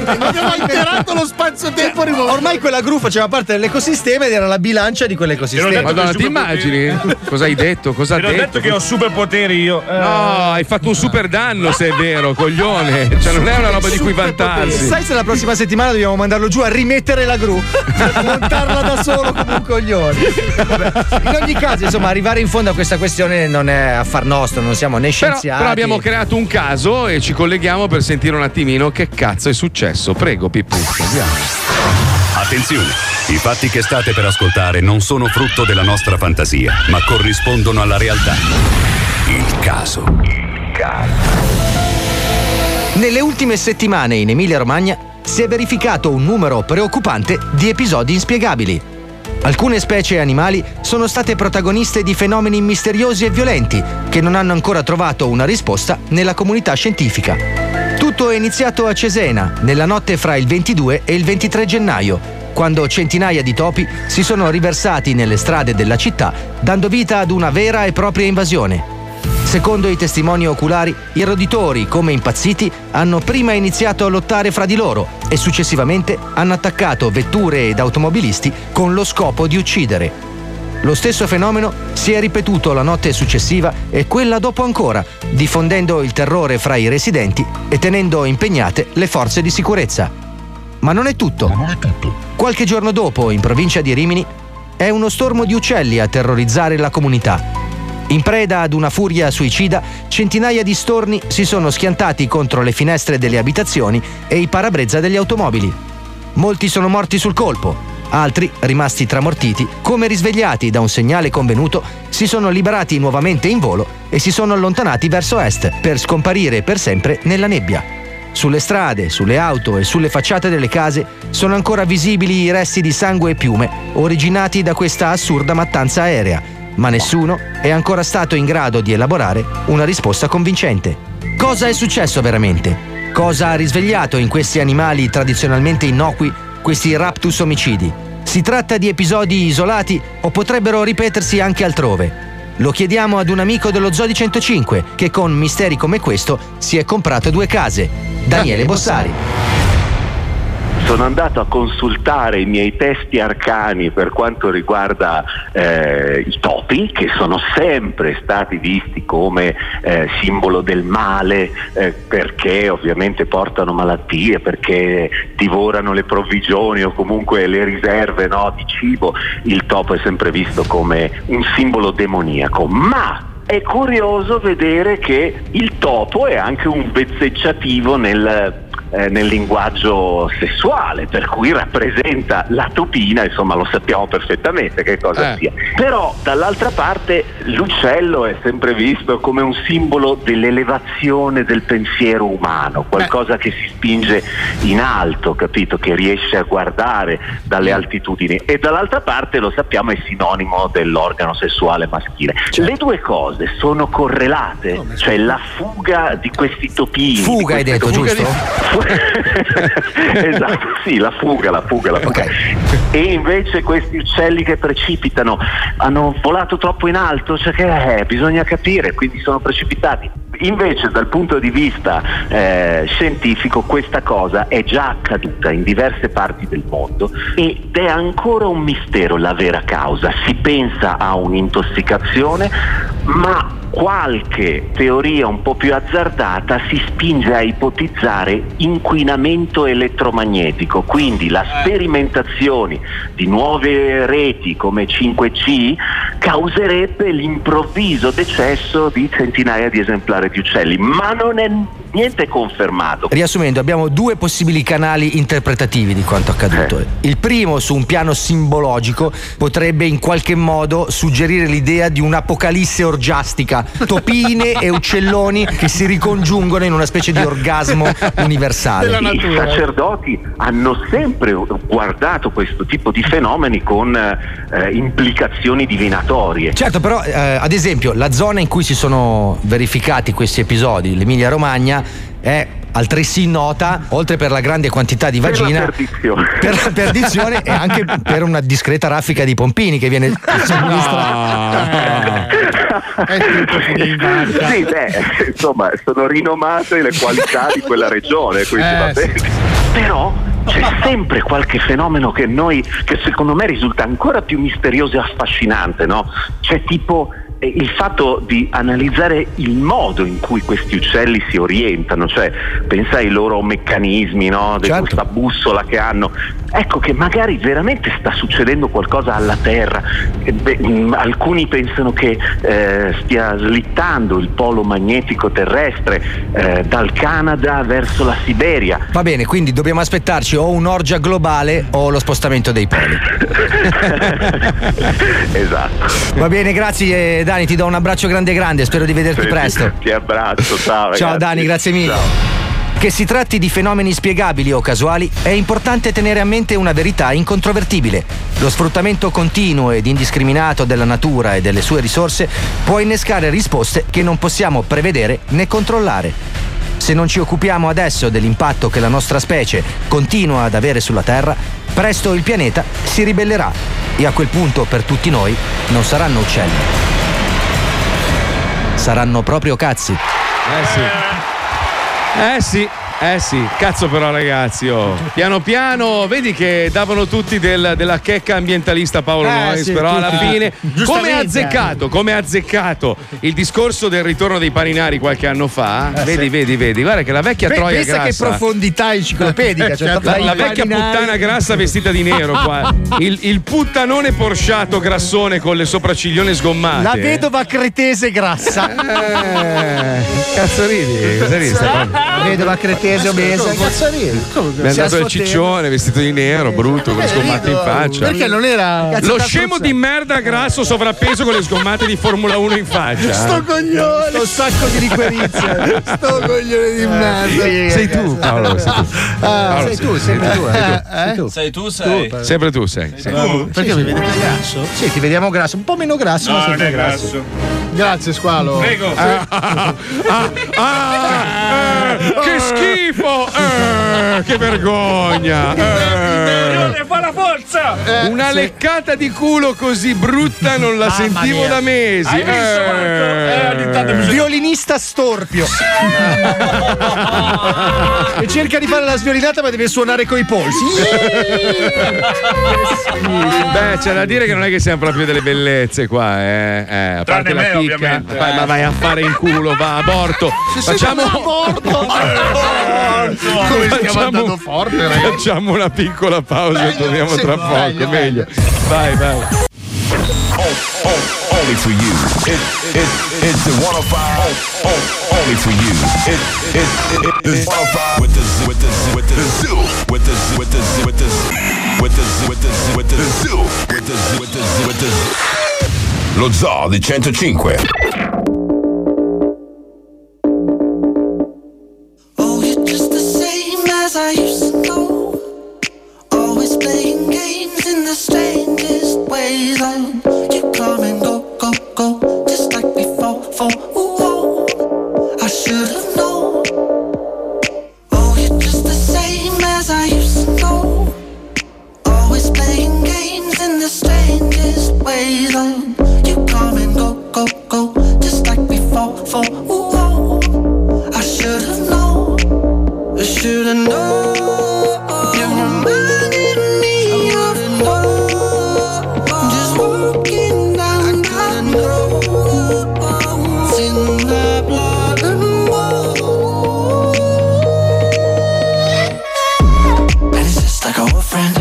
Abbiamo alterato lo spazio-tempo. ormai quella gru faceva parte dell'ecosistema ed era la bilancia di quell'ecosistema. Madonna, ti immagini? Cosa hai detto? Cosa hai detto? Ho detto che ho superpoteri io. No, hai fatto un super danno se è vero, coglione. Cioè non è una roba di cui vantarsi. Sai se la prossima settimana dobbiamo mandarlo giù a rimettere la gru? Montarla da solo come un coglione. In ogni caso, insomma, arrivare in fondo a questa questione non è affar nostro, non siamo né scienziati. Però, però abbiamo creato un caso e ci colleghiamo per sentire un attimino che cazzo è successo. Prego, Pippo. Attenzione, i fatti che state per ascoltare non sono frutto della nostra fantasia, ma corrispondono alla realtà. Il caso. Il caso. Nelle ultime settimane in Emilia-Romagna si è verificato un numero preoccupante di episodi inspiegabili. Alcune specie animali sono state protagoniste di fenomeni misteriosi e violenti che non hanno ancora trovato una risposta nella comunità scientifica. Tutto è iniziato a Cesena, nella notte fra il ventidue e il ventitré gennaio, quando centinaia di topi si sono riversati nelle strade della città, dando vita ad una vera e propria invasione. Secondo i testimoni oculari, i roditori, come impazziti, hanno prima iniziato a lottare fra di loro e successivamente hanno attaccato vetture ed automobilisti con lo scopo di uccidere. Lo stesso fenomeno si è ripetuto la notte successiva e quella dopo ancora, diffondendo il terrore fra i residenti e tenendo impegnate le forze di sicurezza. Ma non è tutto. Qualche giorno dopo, in provincia di Rimini, è uno stormo di uccelli a terrorizzare la comunità. In preda ad una furia suicida, centinaia di storni si sono schiantati contro le finestre delle abitazioni e i parabrezza degli automobili. Molti sono morti sul colpo, altri, rimasti tramortiti, come risvegliati da un segnale convenuto, si sono liberati nuovamente in volo e si sono allontanati verso est per scomparire per sempre nella nebbia. Sulle strade, sulle auto e sulle facciate delle case sono ancora visibili i resti di sangue e piume originati da questa assurda mattanza aerea. Ma nessuno è ancora stato in grado di elaborare una risposta convincente. Cosa è successo veramente? Cosa ha risvegliato in questi animali tradizionalmente innocui questi raptus omicidi? Si tratta di episodi isolati o potrebbero ripetersi anche altrove? Lo chiediamo ad un amico dello Zoo di centocinque che con misteri come questo si è comprato due case, Daniele Bossari. Sono andato a consultare i miei testi arcani per quanto riguarda eh, i topi, che sono sempre stati visti come eh, simbolo del male, eh, perché ovviamente portano malattie, perché divorano le provvigioni o comunque le riserve, no, di cibo. Il topo è sempre visto come un simbolo demoniaco, ma è curioso vedere che il topo è anche un vezzeggiativo nel Eh, nel linguaggio sessuale, per cui rappresenta la topina, insomma lo sappiamo perfettamente che cosa eh. sia. Però dall'altra parte l'uccello è sempre visto come un simbolo dell'elevazione del pensiero umano, qualcosa eh. che si spinge in alto, capito? Che riesce a guardare dalle altitudini, e dall'altra parte lo sappiamo è sinonimo dell'organo sessuale maschile. Cioè, le due cose sono correlate, cioè la fuga di questi topini. Fuga hai detto, giusto? Di... esatto, sì, la fuga, la fuga, la fuga. Okay. E invece questi uccelli che precipitano hanno volato troppo in alto, cioè che eh, bisogna capire, quindi sono precipitati. Invece dal punto di vista eh, scientifico questa cosa è già accaduta in diverse parti del mondo ed è ancora un mistero la vera causa. Si pensa a un'intossicazione, ma qualche teoria un po' più azzardata si spinge a ipotizzare inquinamento elettromagnetico, quindi la sperimentazione di nuove reti come cinque G causerebbe l'improvviso decesso di centinaia di esemplari di uccelli, ma non è niente confermato. Riassumendo, abbiamo due possibili canali interpretativi di quanto accaduto. Eh. Il primo, su un piano simbologico, potrebbe in qualche modo suggerire l'idea di un'apocalisse orgiastica, topine e uccelloni che si ricongiungono in una specie di orgasmo universale. I sacerdoti hanno sempre guardato questo tipo di fenomeni con eh, implicazioni divinatorie. Certo, però eh, ad esempio la zona in cui si sono verificati questi episodi, l'Emilia Romagna, è altresì nota, oltre per la grande quantità di vagina, per la perdizione, per la perdizione e anche per una discreta raffica di pompini che viene somministrata. No. Sì, beh, insomma, sono rinomate le qualità di quella regione, quindi eh, va bene. Però c'è sempre qualche fenomeno che noi, che secondo me risulta ancora più misterioso e affascinante, no? C'è tipo il fatto di analizzare il modo in cui questi uccelli si orientano, cioè pensa ai loro meccanismi, no? Certo. Questa bussola che hanno, ecco che magari veramente sta succedendo qualcosa alla Terra. E beh, mh, alcuni pensano che eh, stia slittando il polo magnetico terrestre eh, dal Canada verso la Siberia. Va bene, quindi dobbiamo aspettarci o un'orgia globale o lo spostamento dei poli. Esatto. Va bene, grazie Dani, ti do un abbraccio grande grande, spero di vederti sì, presto. Ti abbraccio, ciao ragazzi. Ciao Dani, grazie mille. Ciao. Che si tratti di fenomeni spiegabili o casuali, è importante tenere a mente una verità incontrovertibile. Lo sfruttamento continuo ed indiscriminato della natura e delle sue risorse può innescare risposte che non possiamo prevedere né controllare. Se non ci occupiamo adesso dell'impatto che la nostra specie continua ad avere sulla Terra, presto il pianeta si ribellerà e a quel punto per tutti noi non saranno uccelli. Saranno proprio cazzi. Eh sì. Eh sì, eh sì, cazzo però ragazzi, oh. Piano piano, vedi che davano tutti del, della checca ambientalista Paolo eh Nois, sì, però alla fine come ha azzeccato, come ha azzeccato il discorso del ritorno dei paninari qualche anno fa, eh vedi, sì. vedi, vedi, guarda che la vecchia P- troia grassa. Pensa che profondità enciclopedica. Cioè la, la vecchia paninari. Puttana grassa vestita di nero qua, il, il puttanone porsciato grassone con le sopracciglione sgommate. La vedova cretese grassa. Eh, cazzo ridi, cosa ridi? Vedova cretese. Mi è andato il ciccione vestito di nero, brutto, con le sgommate in faccia. Perché non era lo scemo di merda grasso sovrappeso con le sgommate di Formula uno in faccia. Sto coglione, sto sacco di liquerizia. Sto coglione di merda. Sei tu, Paolo. Sei tu, Paolo, sei tu, sei tu, sei tu. Sei tu, sei. Sempre tu sei. Perché mi vedi grasso? Sì, ti vediamo grasso, un po' meno grasso, ma sempre grasso. Grazie Squalo. Prego. Che schifo! Eh, che vergogna! Eh. Fa la forza! Eh, Una sì. leccata di culo così brutta non la Mamma sentivo mia. Da mesi. Hai visto, Marco? Eh, eh. Violinista storpio. Sì. E cerca di fare la sviolinata ma deve suonare coi polsi. Sì. Beh, c'è da dire che non è che siamo proprio delle bellezze qua, eh. eh a parte Tranne la me, picca. Vai, eh. ma vai a fare in culo, va aborto. Se Facciamo aborto. Come stiamo andando forte, ragazzi. Facciamo una piccola pausa e torniamo tra poco. Meglio, meglio. Vai, vai. Only for you. It's the one oh five. Only for you. It's the one oh five. With the with the with the zoo. With the with the with the with the with the with the zoo. With the with the with the Lo Zoo di centocinque. I used to know, always playing games in the strangest ways. I you come and go, go, go, just like before. For ooh, I should have known. Oh, you're just the same as I used to know, always playing games in the strangest ways. I you come and go, go, go, just like before. For ooh, I should have known. I should've known. You reminded me of love. Just walking down the road, sitting in the blood and woe. And it's just like a old friend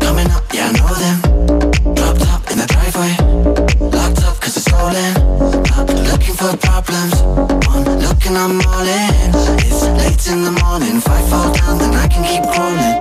coming up, yeah I know them. Dropped up in the driveway, locked up cause it's stolen. Not looking for problems, one look and I'm all in. It's late in the morning, if I fall down then I can keep crawling.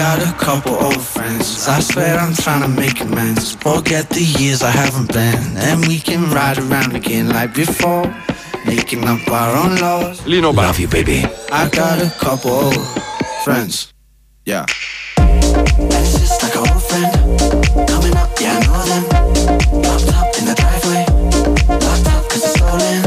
got a couple old friends. I swear I'm trying to make amends. Forget the years I haven't been. And we can ride around again like before. Making up our own laws. Lino Bar. Love you, baby. I got a couple old friends. Yeah. That's just like an old friend. Coming up, yeah, I know them. Popped up in the driveway. Locked up cause it's stolen.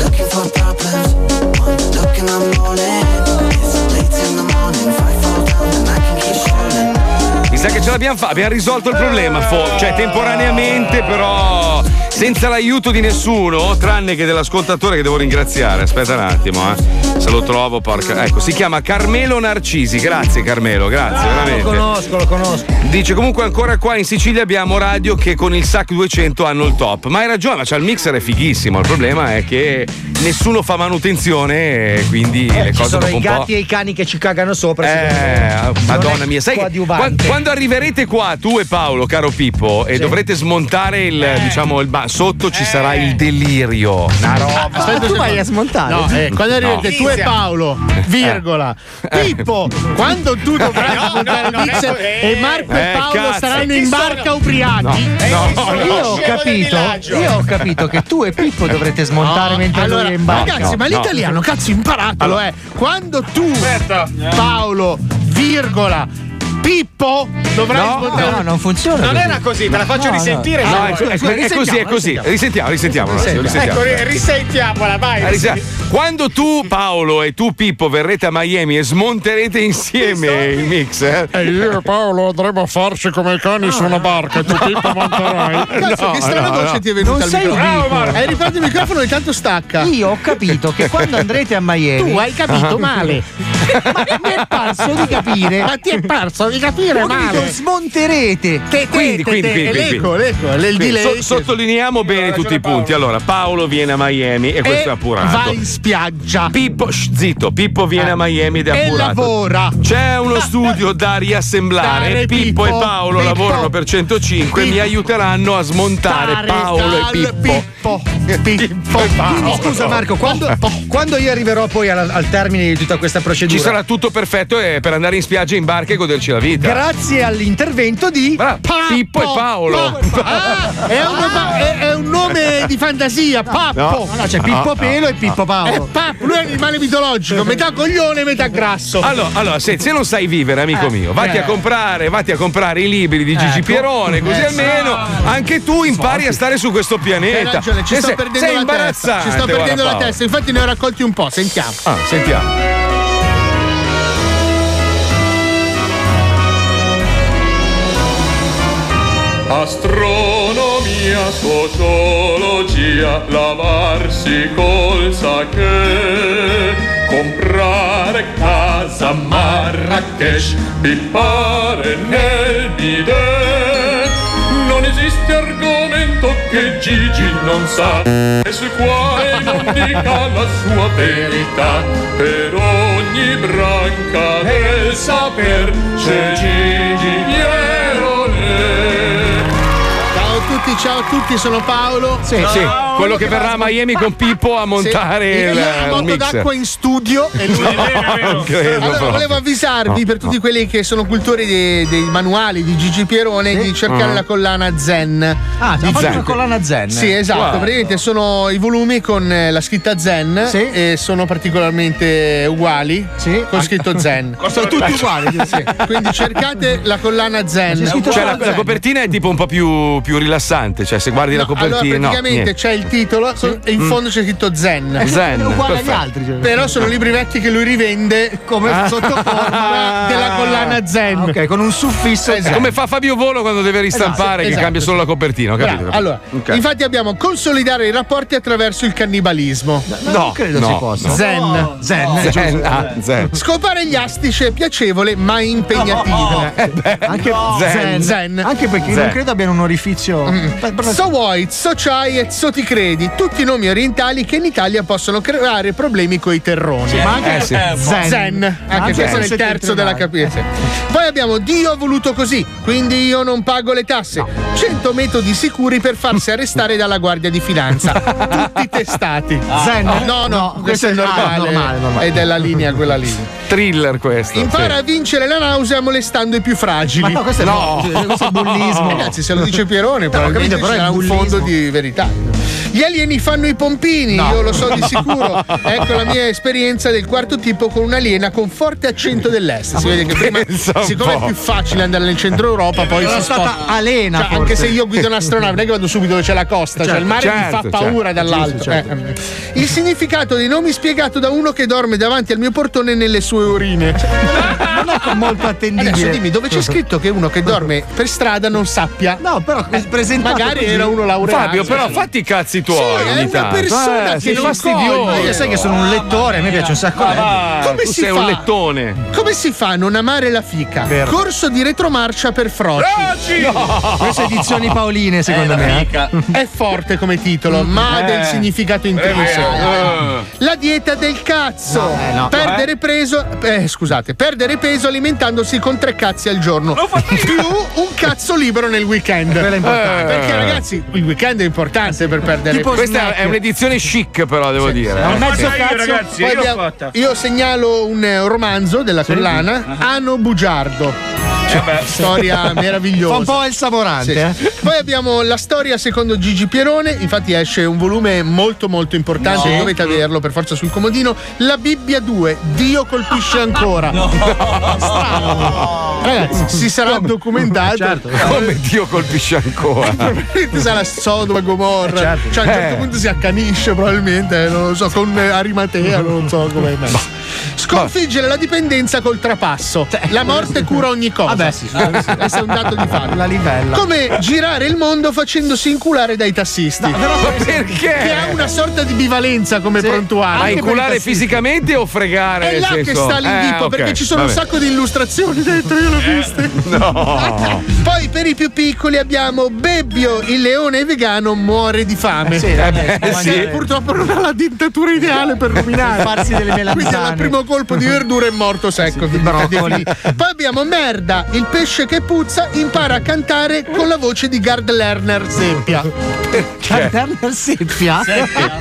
Looking for problems. One look and I'm rolling. It's late in the morning. If I fall down then I can keep rolling. Mi sa che ce l'abbiamo fatta, abbiamo risolto il problema, fo- cioè temporaneamente però... senza l'aiuto di nessuno, tranne che dell'ascoltatore che devo ringraziare. Aspetta un attimo, eh. Se lo trovo, porca. Ecco, si chiama Carmelo Narcisi. Grazie Carmelo, grazie, ah, veramente. Lo conosco, lo conosco. Dice comunque ancora qua in Sicilia abbiamo radio che con il S A C duecento hanno il top. Ma hai ragione, ma cioè, il mixer è fighissimo. Il problema è che nessuno fa manutenzione e quindi eh, le cose sono dopo i gatti po'... e i cani che ci cagano sopra. Eh, madonna mia, sai che quando, quando arriverete qua tu e Paolo, caro Pippo, e sì, dovrete smontare il eh. diciamo il ba- sotto ci eh. sarà il delirio, una roba. Aspetta, tu vai a smontare. No, eh, quando arrivate no. tu e Paolo, virgola. Eh. Pippo, quando tu dovrai no, smontare no, il mixer eh. e Marco eh, e Paolo cazzo. saranno in barca sono? ubriachi. No, eh, no, no, io ho capito, io ho capito che tu e Pippo dovrete smontare no. mentre allora, lui è in barca. Ragazzi, ma l'italiano no. cazzo imparatelo, eh. Quando tu Aspetta. Paolo, virgola Pippo dovrai no, smontare. No, non funziona. Non così. era così, te la faccio no, risentire. No, no, è, è, è così, è così. Risentiamo, risentiamo. Ecco, risentiamola, vai. Risentiamo. Quando tu, Paolo, e tu, Pippo, verrete a Miami e smonterete insieme il mixer. Eh? E io e Paolo andremo a farci come i cani no. su una barca. E tu, Pippo, monterai. Cazzo, no, che strana no, voce no. ti è venuta. Non sei un Bravo, Hai rifatto il microfono e tanto stacca. Io ho capito che quando andrete a Miami. Tu hai capito uh-huh. male. Ma mi è parso di capire. Ma ti è parso di capire male. Smonterete. Te, te, quindi, te, quindi, te, quindi, l'eco, l'eco, l'el quindi so, sottolineiamo bene tutti i punti. Allora, Paolo viene a Miami e questo e è appurato. Va in spiaggia. Pippo, sh, zitto, Pippo viene eh. a Miami ed è appurato. E lavora. C'è uno studio da riassemblare. Dare Pippo, Pippo e Paolo Pippo. lavorano per centocinque Pippo. Mi aiuteranno a smontare Dare Paolo e Pippo. Pippo. Pippo. Quindi, scusa Marco, quando, quando io arriverò poi al, al termine di tutta questa procedura? Ci sarà tutto perfetto eh, per andare in spiaggia in barca e goderci la vita. Grazie all'intervento di Bra- Pappo, Pippo e Paolo. Pippo e Paolo. Ah, è, un, ah, è, è un nome di fantasia, Pappo. No, no, no c'è Pippo no, Pelo no, e Pippo Paolo. È Pappo, lui è un animale mitologico, metà coglione, metà grasso. Allora, allora se, se non sai vivere, amico eh, mio, vatti eh. a comprare, vatti a comprare i libri di Gigi eh, Pierone, così eh, almeno no, anche tu impari a stare su questo pianeta. Ragione, ci sto sei, perdendo sei la testa. Ci sto perdendo la Paolo. testa, infatti ne ho raccolti un po', sentiamo. Ah, sentiamo. Astronomia, sociologia, lavarsi col sake, comprare casa a Marrakesh, pippare nel bidet. Non esiste argomento che Gigi non sa e sul quale non dica la sua verità. Per ogni branca del saper c'è Gigi Pierone. Ciao a tutti, sono Paolo. Sì, no, sì. Quello che verrà a Miami con Pippo a montare sì. il, il mixer. D'acqua in studio. E lui no, è vero. Credo, allora, volevo avvisarvi no, per tutti no. quelli che sono cultori dei, dei manuali di Gigi Pierone sì? di cercare uh-huh. la collana Zen. Ah, c'è una collana Zen? Sì, esatto. Wow. Praticamente sono i volumi con la scritta Zen sì? e sono particolarmente uguali sì? con scritto Zen. Sono tutti uguali. Sì. Quindi cercate la collana Zen. C'è cioè, la, la copertina è tipo un po' più, più rilassata. Cioè, se guardi no, la copertina, allora praticamente no, c'è il titolo sì? e in fondo mm. c'è scritto Zen. Zen è uguale perfetto. agli altri. Cioè. Però sono libri vecchi che lui rivende come ah. sotto forma ah. della collana Zen. Ah, ok, con un suffisso. Esatto. Zen. Come fa Fabio Volo quando deve ristampare, esatto, che esatto. cambia solo la copertina. Ho capito? Allora, okay. infatti, abbiamo consolidare i rapporti attraverso il cannibalismo. No, no non credo no, si possa. No. Zen, oh, Zen, oh, Zen, ah, Zen. Scopare gli astici è piacevole ma impegnativo. No, oh, oh. Eh, anche no. Zen. Zen. Zen. Anche perché Zen. non credo abbiano un orifizio. So White, So Chai e So Ti Credi, tutti nomi orientali che in Italia possono creare problemi coi terroni. Sì, ma anche eh, sì. Zen. Zen. Anche questo è il terzo della capitale. Poi abbiamo Dio ha voluto così, quindi io non pago le tasse. No. cento metodi sicuri per farsi arrestare dalla Guardia di Finanza. Tutti testati. Ah. Zen. No, no, no, no questo, questo è normale. normale, normale, normale. È della linea quella lì. Thriller questo. Impara sì. a vincere la nausea molestando i più fragili. Ma no, questo è no. No. Questo è bullismo. Ragazzi, se lo dice Pierone, però c'è un fondo di verità. Gli alieni fanno i pompini, no. io lo so di sicuro. Ecco la mia esperienza del quarto tipo con un'aliena con forte accento dell'est. Si vede che prima, siccome è più facile andare nel centro Europa, poi si sposta. Alena, cioè, anche se io guido un'astronave, non è che vado subito dove c'è la costa, certo, cioè il mare certo, mi fa paura certo, dall'alto. Certo, certo. Eh. Il significato dei nomi spiegato da uno che dorme davanti al mio portone nelle sue urine. Cioè, non è molto attendibile. Adesso dimmi dove c'è scritto che uno che dorme per strada non sappia. No, però eh, presentato magari così. Era uno laureato. Fabio, però fatti i cazzi tuoi. Sì, è una tanto. persona eh, che non coglio. Io sai che sono un lettore, a me piace un sacco. Ah, come tu si sei fa? un lettone. Come si fa a non amare la fica? Vero. Corso di retromarcia per froci. No. Queste edizioni paoline, secondo eh, me. È forte come titolo, mm. ma ha eh. del significato intrinseco. Eh. La dieta del cazzo. No, eh, no. Perdere eh. preso, eh, scusate, perdere peso alimentandosi con tre cazzi al giorno. Più un cazzo libero nel weekend. È importante. Eh. Perché ragazzi, il weekend è importante per perdere. Tipo questa snack. È un'edizione chic, però devo sì, dire. Sì, eh. mezzo cazzo. Io, ragazzi, io, abbiamo, io segnalo un romanzo della collana sì. uh-huh. Ano Bugiardo. Cioè, storia meravigliosa. Un po' il savorante. Sì. Eh. Poi abbiamo la storia secondo Gigi Pierone, infatti esce un volume molto molto importante, no. dovete averlo per forza sul comodino. La Bibbia due, Dio colpisce ancora. No. No. Ragazzi, si sarà come? documentato certo. come Dio colpisce ancora. Probabilmente sarà Sodoma e Gomorra. Certo. Cioè a un certo eh. punto si accanisce probabilmente, non lo so, con Arimatea, non so come. Sconfiggere la dipendenza col trapasso. La morte cura ogni cosa. Vabbè, sì, questo è un dato di fatto. La livella. Come girare il mondo facendosi inculare dai tassisti. No, però perché? Che ha una sorta di bivalenza come sì. prontuale. Ma inculare fisicamente o fregare? È là senso. che sta l'invito, eh, okay, perché ci sono vabbè. un sacco di illustrazioni dentro, io l'ho viste. Eh, no. Poi per i più piccoli abbiamo Bebbio, il leone vegano muore di fame. Eh, sì, eh, eh, sì. Purtroppo non ha la dentatura ideale per ruminare. Farsi delle melanzane. Quindi al primo colpo di verdura è morto secco. Sì, Poi abbiamo Merda, il pesce che puzza impara a cantare con la voce di Gard Lerner Seppia. Gard Lerner Seppia? Seppia.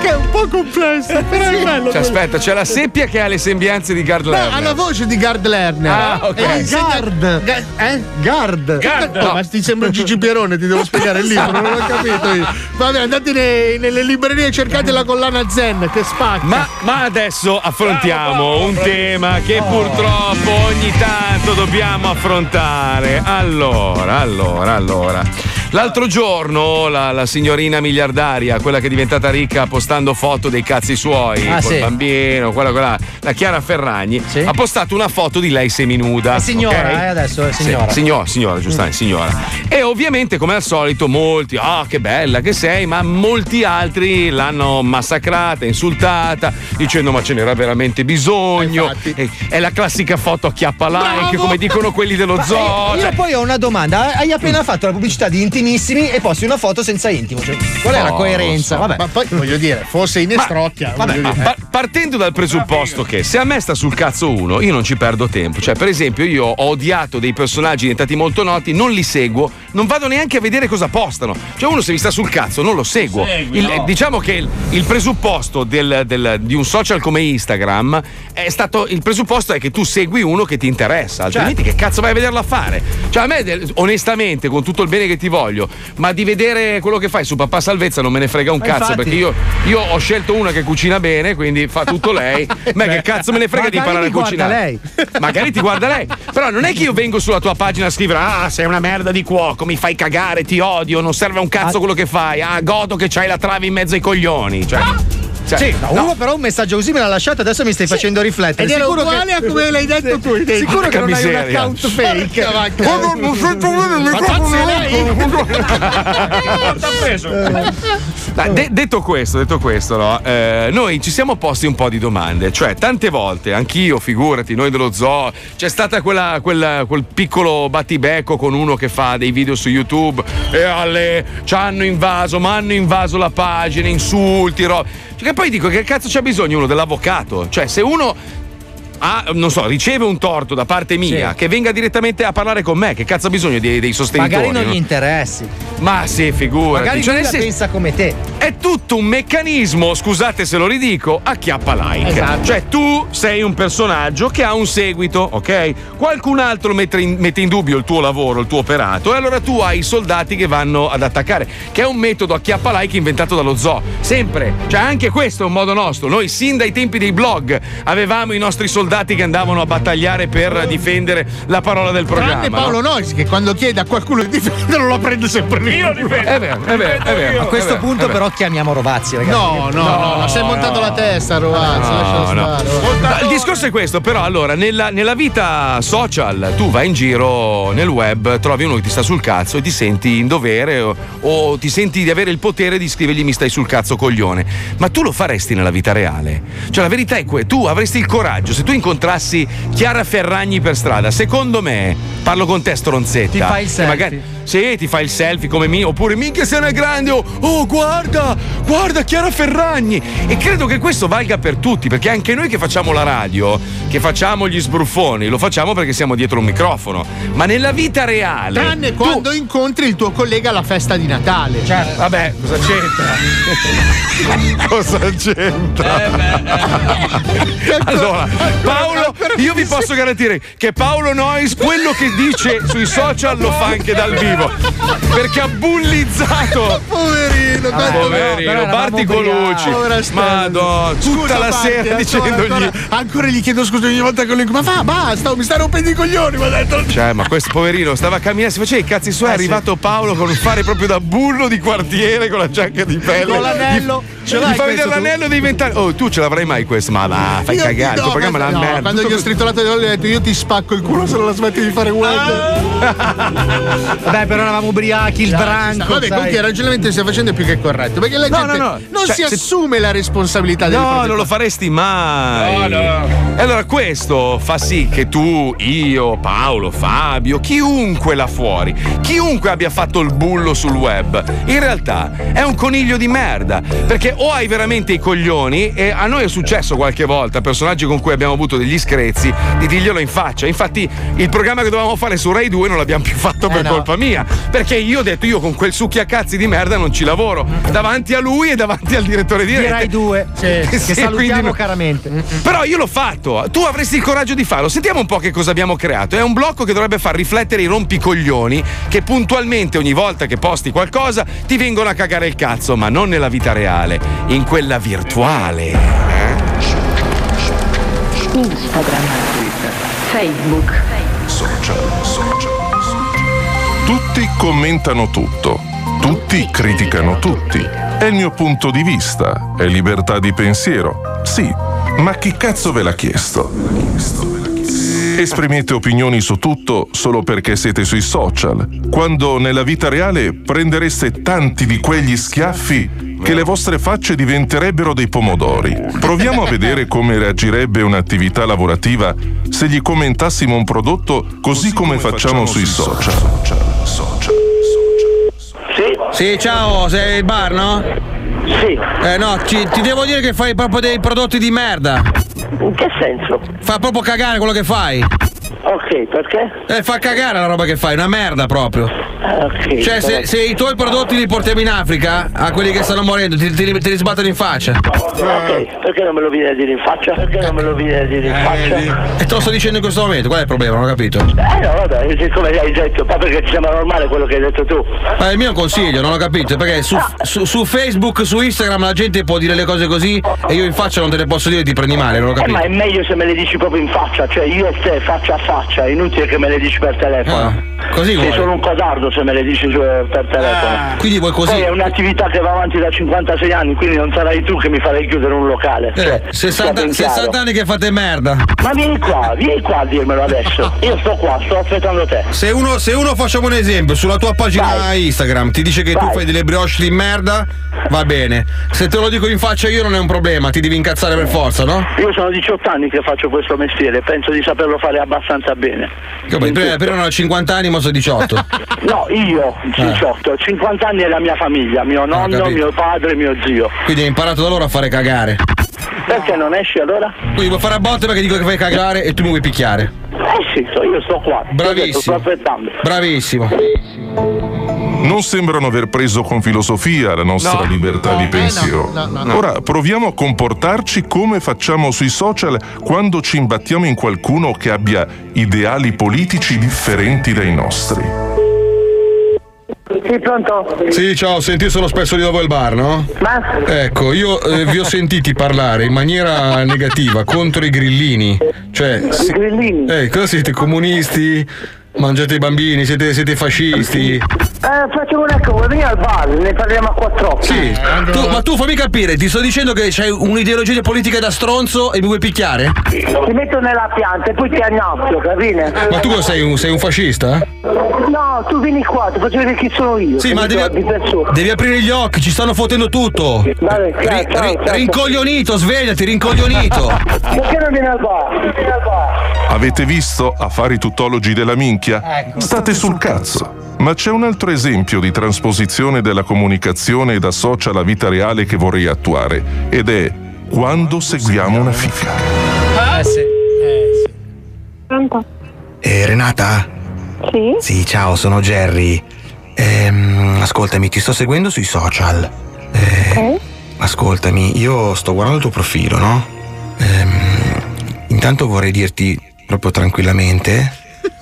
Che è un po' complesso, però sì. è bello. Cioè, aspetta, c'è la Seppia che ha le sembianze di Gard Lerner. No, ha la voce di Gard Lerner. Ah, ok. Eh, Gard. Gard. Eh? Gard. Gard. No, ma ti sembra Gigi Pierone, ti devo spiegare il libro, non l'ho capito io. Vabbè, andate nei, nelle librerie e cercate la collana Zen, che spacca. Ma, ma adesso affrontiamo oh, oh, un tema che oh. purtroppo ogni tanto dobbiamo affrontare. Allora, allora, allora. L'altro giorno la, la signorina miliardaria, quella che è diventata ricca postando foto dei cazzi suoi, ah, col sì. bambino, quella, quella, la Chiara Ferragni, sì. ha postato una foto di lei seminuda. La signora, okay? eh, adesso è signora. Sì, signora, signora, giustamente, mm. signora. E ovviamente, come al solito, molti, ah, oh, che bella che sei, ma molti altri l'hanno massacrata, insultata, dicendo ma ce n'era veramente bisogno. E, è la classica foto a chiappa like, Bravo. come dicono quelli dello ma zoo. Io, io poi ho una domanda, hai appena mm. fatto la pubblicità di Intimissimi e posti una foto senza intimo, cioè, qual è oh, la coerenza? So. Vabbè. Ma poi voglio dire, forse in estrocchia. Vabbè, ma, pa- partendo dal presupposto che se a me sta sul cazzo uno, io non ci perdo tempo. Cioè, per esempio, io ho odiato dei personaggi diventati molto noti, non li seguo, non vado neanche a vedere cosa postano. Cioè, uno se mi sta sul cazzo non lo seguo. Segui, il, no. Diciamo che il, il presupposto del, del, di un social come Instagram è stato. Il presupposto è che tu segui uno che ti interessa, altrimenti cioè. che cazzo vai a vederlo a fare? Cioè, a me, onestamente, con tutto il bene che ti voglio. Ma di vedere quello che fai su Papà Salvezza non me ne frega un ma cazzo, infatti. Perché io, io ho scelto una che cucina bene, quindi fa tutto lei. Ma che cazzo me ne frega magari di imparare a cucinare? Lei. Magari ti guarda lei. Però non è che io vengo sulla tua pagina a scrivere: ah, sei una merda di cuoco, mi fai cagare, ti odio, non serve un cazzo quello che fai. Ah, godo che c'hai la trave in mezzo ai coglioni. Cioè. Cioè, sì, no, no. Uno però un messaggio così me l'ha lasciato, adesso mi stai sì. facendo riflettere. Ed era uguale che... a come l'hai detto sì. tu. Identico. Sicuro che non miseria. hai un account fake. Oh, non, non sento bene il microfono. De- detto questo, detto questo, no? eh, noi ci siamo posti un po' di domande. Cioè, tante volte, anch'io, figurati, noi dello zoo, c'è stata quella, quella, quel piccolo battibecco con uno che fa dei video su YouTube e alle ci hanno invaso, ma hanno invaso la pagina, insulti, roba. Cioè, che poi dico, che cazzo c'ha bisogno uno dell'avvocato? Cioè, se uno ha, non so, riceve un torto da parte mia, sì. che venga direttamente a parlare con me, che cazzo ha bisogno dei, dei sostenitori? Magari non, non gli interessi. Ma sì, figurati. Magari cioè, lui la se... pensa come te. È tutto un meccanismo, scusate se lo ridico, acchiappa like. Esatto. Cioè, tu sei un personaggio che ha un seguito, ok? Qualcun altro mette in, mette in dubbio il tuo lavoro, il tuo operato, e allora tu hai i soldati che vanno ad attaccare, che è un metodo acchiappa like inventato dallo zoo. Sempre. Cioè, anche questo è un modo nostro. Noi, sin dai tempi dei blog, avevamo i nostri soldati che andavano a battagliare per difendere la parola del programma. Grande Paolo no? Nois, che quando chiede a qualcuno di difenderlo, lo prende sempre lì. Io difendo. È vero, è vero, è vero. A questo punto, però, chiamiamo Rovazzi, ragazzi. No, no, no, no, si è montato no. la testa Rovazzi, no, lascia no. stare. Il discorso è questo, però allora, nella, nella vita social tu vai in giro nel web, trovi uno che ti sta sul cazzo e ti senti in dovere o, o ti senti di avere il potere di scrivergli mi stai sul cazzo coglione. Ma tu lo faresti nella vita reale? Cioè, la verità è que- tu avresti il coraggio, se tu incontrassi Chiara Ferragni per strada, secondo me, parlo con te stronzetta, ti fai il selfie. Magari, sì, ti fai il selfie come me, oppure minchia se non è grande, oh, oh guarda, guarda Chiara Ferragni. E credo che questo valga per tutti, perché anche noi che facciamo la radio, che facciamo gli sbruffoni, lo facciamo perché siamo dietro un microfono, ma nella vita reale, tranne tu... quando incontri il tuo collega alla festa di Natale, cioè, vabbè, cosa c'entra? cosa c'entra? Allora, Paolo, io vi posso garantire che Paolo Nois quello che dice sui social lo fa anche dal vivo, perché ha bullizzato poverino, ah, poverino Barti Colucci, madonna, tutta la Barti, sera ancora, dicendogli ancora, ancora gli chiedo scusa ogni volta che lo dico, ma va basta, mi sta rompendo i coglioni, ma detto... cioè, ma questo poverino stava camminando, si faceva i cazzi suoi, eh, è arrivato sì. Paolo con un fare proprio da bullo di quartiere, con la giacca di pelle, con l'anello, gli, ce l'hai, gli fa vedere l'anello tu? Dei vent'anni, oh tu ce l'avrai mai questo, ma va, fai io cagare, no, ma, la no, merda. Quando tutto... gli ho stritolato gli ho detto io ti spacco il culo se non la smetti di fare web. Vabbè, però eravamo ubriachi, il no, branco. Vabbè, comunque il ragionamento che stai facendo è più che corretto, perché la no, gente no, no. non cioè, si assume la responsabilità delle no, proprietà. Non lo faresti mai. No, no. E allora questo fa sì che tu, io, Paolo, Fabio, chiunque là fuori, chiunque abbia fatto il bullo sul web, in realtà è un coniglio di merda, perché o hai veramente i coglioni, e a noi è successo qualche volta, personaggi con cui abbiamo avuto degli screzi, di dirglielo in faccia. Infatti il programma che dovevamo fare su Rai due non l'abbiamo più fatto eh per no. colpa mia, perché io ho detto io con quel succhiacazzi di merda non ci lavoro davanti a lui e davanti al direttore di Rai Rai due, cioè, sì, che salutiamo quindi... caramente. Però io l'ho fatto, tu avresti il coraggio di farlo. Sentiamo un po' che cosa abbiamo creato. È un blocco che dovrebbe far riflettere i rompicoglioni che puntualmente ogni volta che posti qualcosa ti vengono a cagare il cazzo, ma non nella vita reale, in quella virtuale. Instagram, Twitter, Facebook, social, social. Tutti commentano tutto, tutti criticano tutti. È il mio punto di vista, è libertà di pensiero. Sì, ma chi cazzo ve l'ha chiesto? Esprimete opinioni su tutto solo perché siete sui social, quando nella vita reale prendereste tanti di quegli schiaffi che le vostre facce diventerebbero dei pomodori. Proviamo a vedere come reagirebbe un'attività lavorativa se gli commentassimo un prodotto così, così come, come facciamo, facciamo sui social. Social, social, social. Sì? Sì, ciao, sei il bar, no? Sì. Eh no, ci, ti devo dire che fai proprio dei prodotti di merda. In che senso? Fa proprio cagare quello che fai. Ok, perché? Eh, fa cagare la roba che fai, una merda proprio. Okay, cioè, se, se i tuoi prodotti li portiamo in Africa, a quelli che stanno morendo, ti, ti, ti li sbattono in faccia. Ok, perché non me lo viene a dire in faccia? Perché non me lo viene a dire in eh, faccia? Di... E te lo sto dicendo in questo momento, qual è il problema? Non ho capito. Eh no, vabbè, siccome hai detto, ma perché ti sembra normale quello che hai detto tu? Ma il mio consiglio, non ho capito, perché su, su, su Facebook, su Instagram la gente può dire le cose così e io in faccia non te le posso dire, ti prendi male, non ho capito. Eh, ma è meglio se me le dici proprio in faccia, cioè io e te faccia la faccia, è inutile che me le dici per telefono. Ah, così vuoi. Sei solo un codardo se me le dici per telefono. Ah, quindi vuoi così. Poi è un'attività che va avanti da cinquantasei anni, quindi non sarai tu che mi farei chiudere un locale. Eh, cioè, sessanta anni che fate merda. Ma vieni qua, vieni qua a dirmelo adesso. Io sto qua, sto aspettando te. Se uno, se uno facciamo un esempio, sulla tua pagina vai. Instagram ti dice che vai. Tu fai delle brioche di merda, va bene. Se te lo dico in faccia io non è un problema, ti devi incazzare per forza, no? Io sono diciotto anni che faccio questo mestiere, penso di saperlo fare abbastanza bene. Però non ho cinquanta anni, ma sono diciotto. No, io diciotto, eh. cinquanta anni è la mia famiglia, mio nonno, ah, mio padre, mio zio. Quindi hai imparato da loro a fare cagare. Perché non esci allora? Quindi vuoi fare a botte perché dico che fai cagare e tu mi vuoi picchiare. Eh sì, io sto qua. Bravissimo. Sto aspettando. Bravissimo. Non sembrano aver preso con filosofia la nostra no, libertà no, di pensiero. Eh no, no, no, ora proviamo a comportarci come facciamo sui social quando ci imbattiamo in qualcuno che abbia ideali politici differenti dai nostri. Sì, pronto? Sì, ciao, senti, io sono spesso di dopo il bar, no? Ma? Ecco, io eh, vi ho sentiti parlare in maniera negativa contro i grillini. Cioè, i grillini? Eh, cosa siete, comunisti? Mangiate i bambini, siete, siete fascisti? Eh, facciamo una cosa, vieni al bar, ne parliamo a quattro. Sì, eh, tu, ma tu fammi capire, ti sto dicendo che c'hai un'ideologia politica da stronzo e mi vuoi picchiare? Ti metto nella pianta e poi ti annozzio, capine? Ma tu sei un, sei un fascista? No, tu vieni qua, ti faccio vedere chi sono io. Sì, ma devi, a, devi aprire gli occhi, ci stanno fottendo tutto. Vale, ciao, ri, ciao, ri, ciao. Rincoglionito, svegliati, rincoglionito. Perché non vieni al bar? Avete visto? Affari tuttologi della minchia. State sul cazzo. Ma c'è un altro esempio di trasposizione della comunicazione da social alla vita reale che vorrei attuare, ed è quando seguiamo una fica. Ah, sì. Eh, sì. Pronto? Eh, Renata? Sì? Sì, ciao, sono Jerry. Ehm, ascoltami, ti sto seguendo sui social. Eh, eh? Ascoltami, io sto guardando il tuo profilo, no? Ehm, intanto vorrei dirti proprio tranquillamente...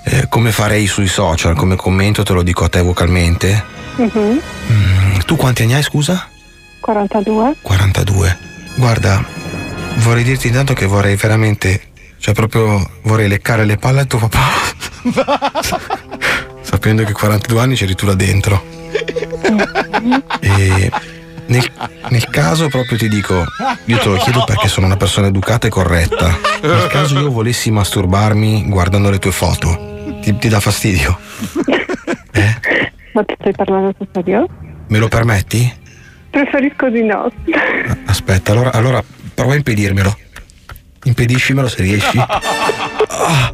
Eh, come farei sui social, come commento te lo dico a te vocalmente. Uh-huh. Mm, tu quanti anni hai, scusa? quarantadue. quarantadue. Guarda, vorrei dirti intanto che vorrei veramente, cioè proprio vorrei leccare le palle a tuo papà. Sapendo che quarantadue anni c'eri tu là dentro. Uh-huh. E nel, nel caso proprio ti dico, io te lo chiedo perché sono una persona educata e corretta. Nel caso io volessi masturbarmi guardando le tue foto, Ti, ti dà fastidio? Eh? Ma ti stai parlando sul serio? Me lo permetti? Preferisco di no. Aspetta, allora, allora prova a impedirmelo. Impediscimelo se riesci. Ah.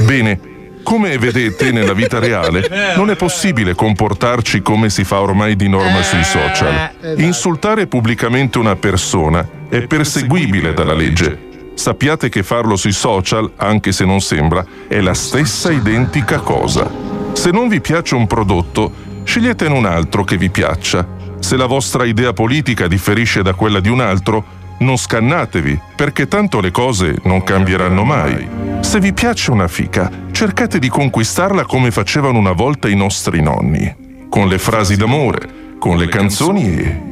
Bene, come vedete nella vita reale non è possibile comportarci come si fa ormai di norma sui social. Insultare pubblicamente una persona è perseguibile dalla legge. Sappiate che farlo sui social, anche se non sembra, è la stessa identica cosa. Se non vi piace un prodotto, sceglietene un altro che vi piaccia. Se la vostra idea politica differisce da quella di un altro, non scannatevi, perché tanto le cose non cambieranno mai. Se vi piace una fica, cercate di conquistarla come facevano una volta i nostri nonni. Con le frasi d'amore, con le canzoni e...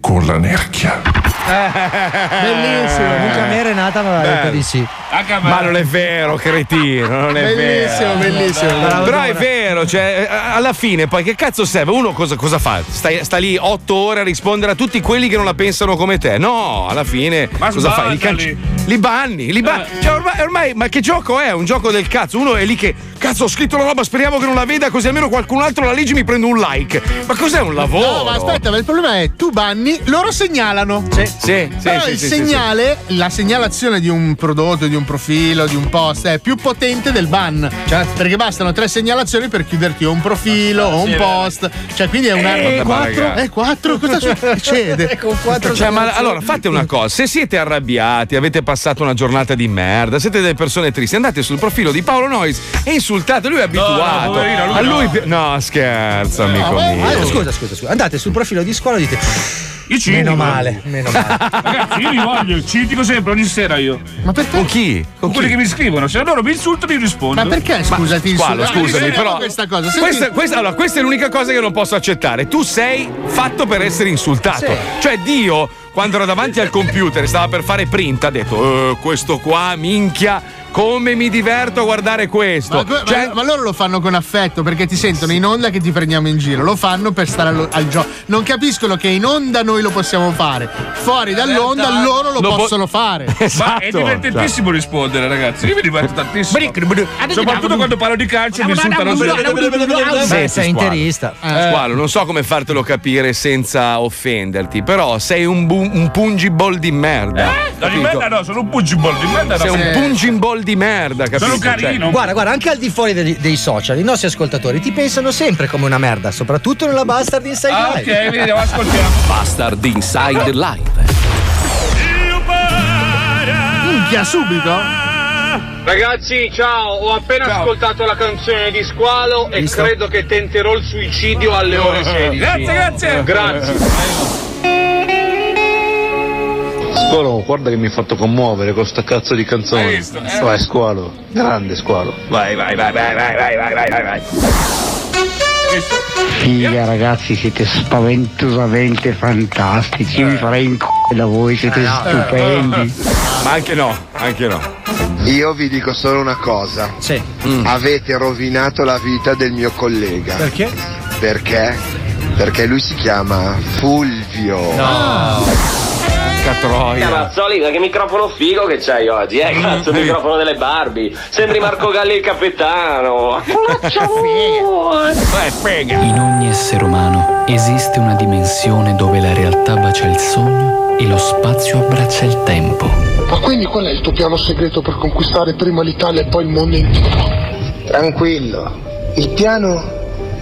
con la nerchia. Bellissimo, mica a me Renata mi aveva detto di sì. Ma non è vero, cretino, non è bellissimo, vero. Bellissimo, bellissimo. Però è vero, cioè, alla fine poi che cazzo serve? Uno cosa, cosa fa? Sta, sta lì otto ore a rispondere a tutti quelli che non la pensano come te. No, alla fine ma cosa fai? Li, canci- li banni, li banni. Cioè, ormai, ormai, ma che gioco è? Un gioco del cazzo. Uno è lì che, cazzo, ho scritto la roba, speriamo che non la veda, così almeno qualcun altro la legge e mi prendo un like. Ma cos'è un lavoro? No, ma aspetta, ma il problema è tu banni, loro segnalano. Sì, sì, però sì, il sì, segnale, sì, sì. La segnalazione di un prodotto, di un profilo, di un post è più potente del ban. Certo. Perché bastano tre segnalazioni per chiuderti o un profilo o un sì, post. Cioè, quindi è un arma. Quattro, eh, quattro, cosa succede? Con quattro cioè, ma allora fate una cosa: se siete arrabbiati, avete passato una giornata di merda, siete delle persone tristi, andate sul profilo di Paolo Nois e insultate. Lui è abituato. No, no, lui no, lui a lui. No, no scherza, no, amico vabbè, mio. Allora, scusa, scusa, scusa. Andate sul profilo di Squalo e dite. Io ci meno male, meno male. Ragazzi, io li voglio, ci dico sempre ogni sera io. Ma perché? Con chi? Con, Con chi? Quelli che mi scrivono, se loro mi insultano io rispondo. Ma perché scusati? Squalo, scusami, però questa cosa. Questa, questa, allora, questa è l'unica cosa che non posso accettare. Tu sei fatto per essere insultato. Sì. Cioè Dio quando era davanti al computer e stava per fare print, ha detto eh, questo qua, minchia, come mi diverto a guardare questo. Ma, cioè, ma, ma loro lo fanno con affetto, perché ti sentono in onda che ti prendiamo in giro. Lo fanno per stare al, al gioco. Non capiscono che in onda noi lo possiamo fare. Fuori dall'onda loro lo, lo possono po- fare. Esatto. Ma è divertentissimo, cioè, rispondere, ragazzi. Io mi diverto tantissimo. Soprattutto quando parlo di calcio mi insultano. Sei, sei interista. Eh. Squalo, non so come fartelo capire senza offenderti, però sei un, bu- un pungiball di merda. Eh? No, di merda no, sono un pungiball di merda. Sei no. un pungiball di merda, capito? Sono carino. Cioè, guarda, guarda, anche al di fuori dei, dei social, i nostri ascoltatori ti pensano sempre come una merda, soprattutto nella Bastard Inside ah, Live. Ok, vediamo, ascoltiamo. Bastard Inside Live. Minchia, subito? Ragazzi, ciao, ho appena ciao. ascoltato la canzone di Squalo e Visto? credo che tenterò il suicidio alle ore sedici. Grazie, grazie. Grazie. Squalo, guarda che mi hai fatto commuovere con sta cazzo di canzone. Visto, eh? Vai Squalo, grande Squalo. Vai, vai, vai, vai, vai, vai, vai, vai, vai. Figa, ragazzi, siete spaventosamente fantastici. Io mi farei in c***o da voi, siete stupendi. Ma anche no, anche no. Io vi dico solo una cosa. Sì. Mm. Avete rovinato la vita del mio collega. Perché? Perché? Perché lui si chiama Fulvio. No. Troia. Mazzoli, che microfono figo che c'hai oggi, eh? Cazzo, il microfono delle Barbie. Sembri Marco Galli il capitano. In ogni essere umano esiste una dimensione dove la realtà bacia il sogno e lo spazio abbraccia il tempo. Ma quindi qual è il tuo piano segreto per conquistare prima l'Italia e poi il mondo intero? Tranquillo, il piano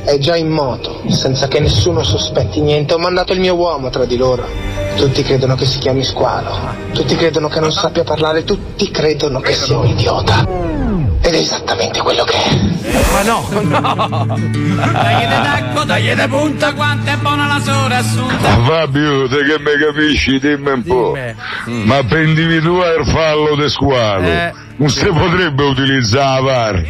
è già in moto, senza che nessuno sospetti niente. Ho mandato il mio uomo tra di loro. Tutti credono che si chiami Squalo. Tutti credono che non sappia parlare. Tutti credono che sia un idiota. Ed è esattamente quello che è. Ma no, no. Dai de tacco, dai de punta, quanto è buona la sora assunta. Fabio, te che me capisci, dimmi un po'. Dimmi. Ma per individuare il fallo di Squalo, eh, non si potrebbe utilizzare la V A R.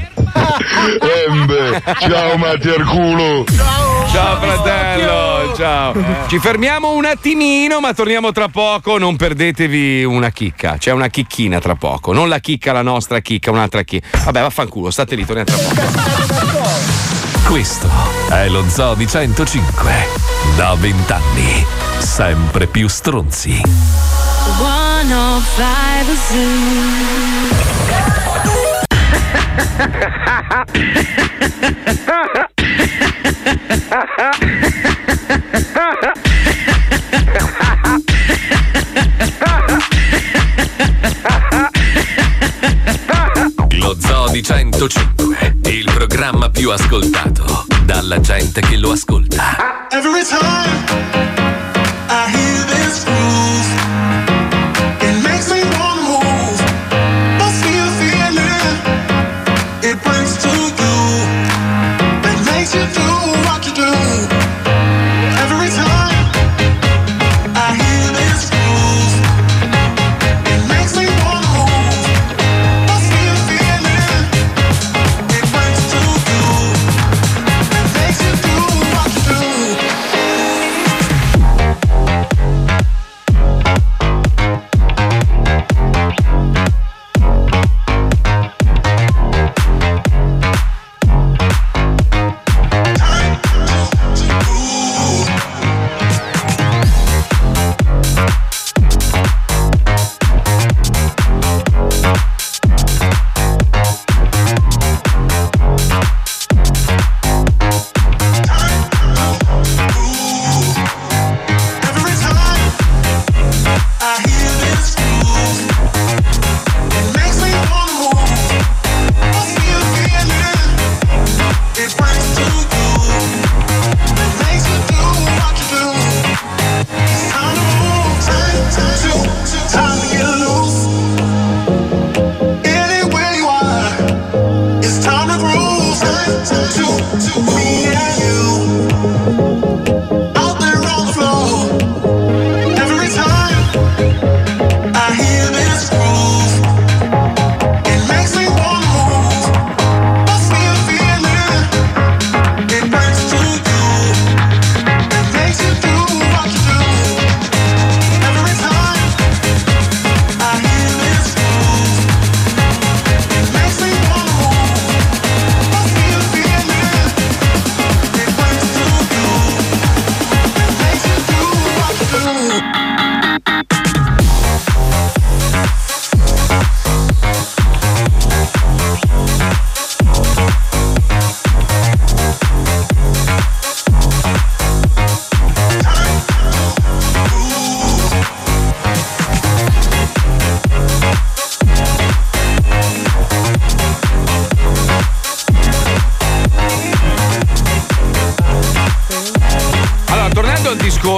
Embe, ciao Matti Arculo. Ciao, ciao fratello, ciao. Ci fermiamo un attimino, ma torniamo tra poco. Non perdetevi una chicca. C'è una chicchina tra poco. Non la chicca, la nostra chicca, un'altra chicca. Vabbè, vaffanculo, state lì, torniamo tra poco. Questo è lo Zoo di centocinque. Da vent'anni sempre più stronzi. centocinque Lo Zoo di centocinque, il programma più ascoltato dalla gente che lo ascolta. Every time I hear this groove, it makes me wanna move. It brings to you, it makes you do what you do. Every time I hear this groove, it makes me wanna move. I see a feeling, it brings to you, it makes you do what you do.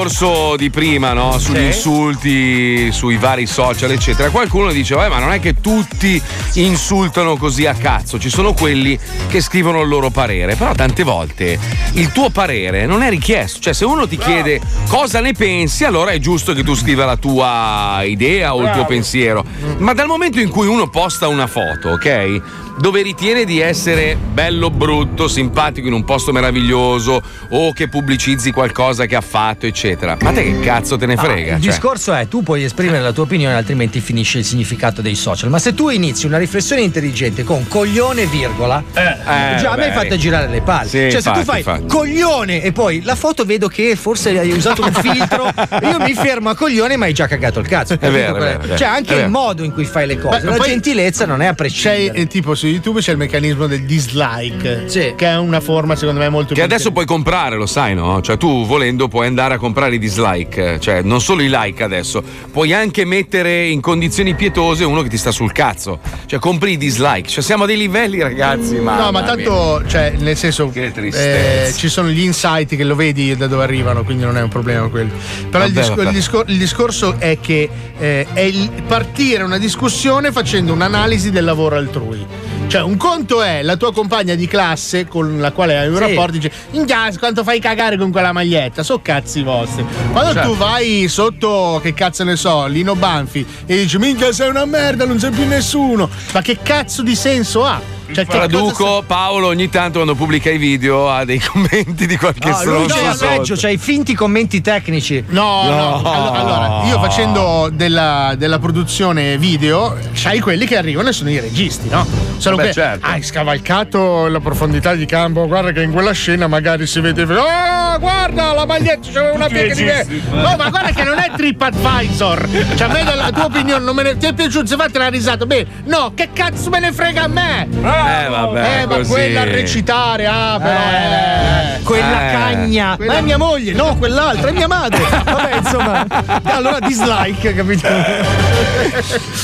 discorso di prima, no? Sugli sì. insulti, sui vari social, eccetera. Qualcuno dice: ma non è che tutti insultano così a cazzo, ci sono quelli che scrivono il loro parere. Però tante volte il tuo parere non è richiesto. Cioè, se uno ti Bravo. chiede cosa ne pensi, allora è giusto che tu scriva la tua idea o Bravo. il tuo pensiero. Ma dal momento in cui uno posta una foto, ok? Dove ritiene di essere bello, brutto, simpatico in un posto meraviglioso o che pubblicizzi qualcosa che ha fatto, eccetera. Ma te che cazzo te ne frega? Ah, il cioè... discorso è, tu puoi esprimere la tua opinione, altrimenti finisce il significato dei social. Ma se tu inizi una riflessione intelligente con coglione, virgola, eh, eh, già a me hai fatto girare le palle. Sì, cioè, infatti, se tu fai infatti. coglione e poi la foto vedo che forse hai usato un filtro, io mi fermo a coglione, ma hai già cagato il cazzo. È vero, è vero, è vero. Cioè, anche il modo in cui fai le cose. Beh, la poi... gentilezza non è a prescindere. C'è, eh, tipo, su YouTube c'è il meccanismo del dislike, sì. che è una forma secondo me molto che adesso puoi comprare, lo sai, no? Cioè tu volendo puoi andare a comprare i dislike, cioè non solo i like, adesso puoi anche mettere in condizioni pietose uno che ti sta sul cazzo, cioè compri i dislike, cioè siamo a dei livelli, ragazzi. Ma no, ma tanto mia. Cioè nel senso che eh, ci sono gli insight che lo vedi da dove arrivano, quindi non è un problema quello. Però vabbè, il, discor- il, discor- il discorso è che eh, è il partire una discussione facendo un'analisi del lavoro altrui. Cioè, un conto è la tua compagna di classe con la quale hai un sì. rapporto, dice: minchia, quanto fai cagare con quella maglietta, so cazzi vostri. Quando certo. tu vai sotto, che cazzo ne so, Lino Banfi, e dici: minchia, sei una merda, non c'è più nessuno. Ma che cazzo di senso ha? Cioè, traduco, Paolo ogni tanto quando pubblica i video ha dei commenti di qualche no, stronzo. No, no, peggio, c'hai cioè, i finti commenti tecnici. No, no, no. All- allora, io facendo della, della produzione video, c'hai quelli che arrivano e sono i registi, no? Sono quelli. Certo. Hai scavalcato la profondità di campo, guarda che in quella scena magari si vede. Oh, guarda la maglietta, c'aveva una piega di me. No, ma guarda che non è TripAdvisor. Cioè, vedo la tua opinione, non me ne. Ti è piaciuto, se fate la risata. Beh, no, che cazzo me ne frega a me? Eh vabbè, eh, ma così. Quella a recitare, ah però eh, eh, quella eh, cagna, quella... ma è mia moglie, no quell'altra è mia madre. Vabbè, insomma, allora dislike, capito?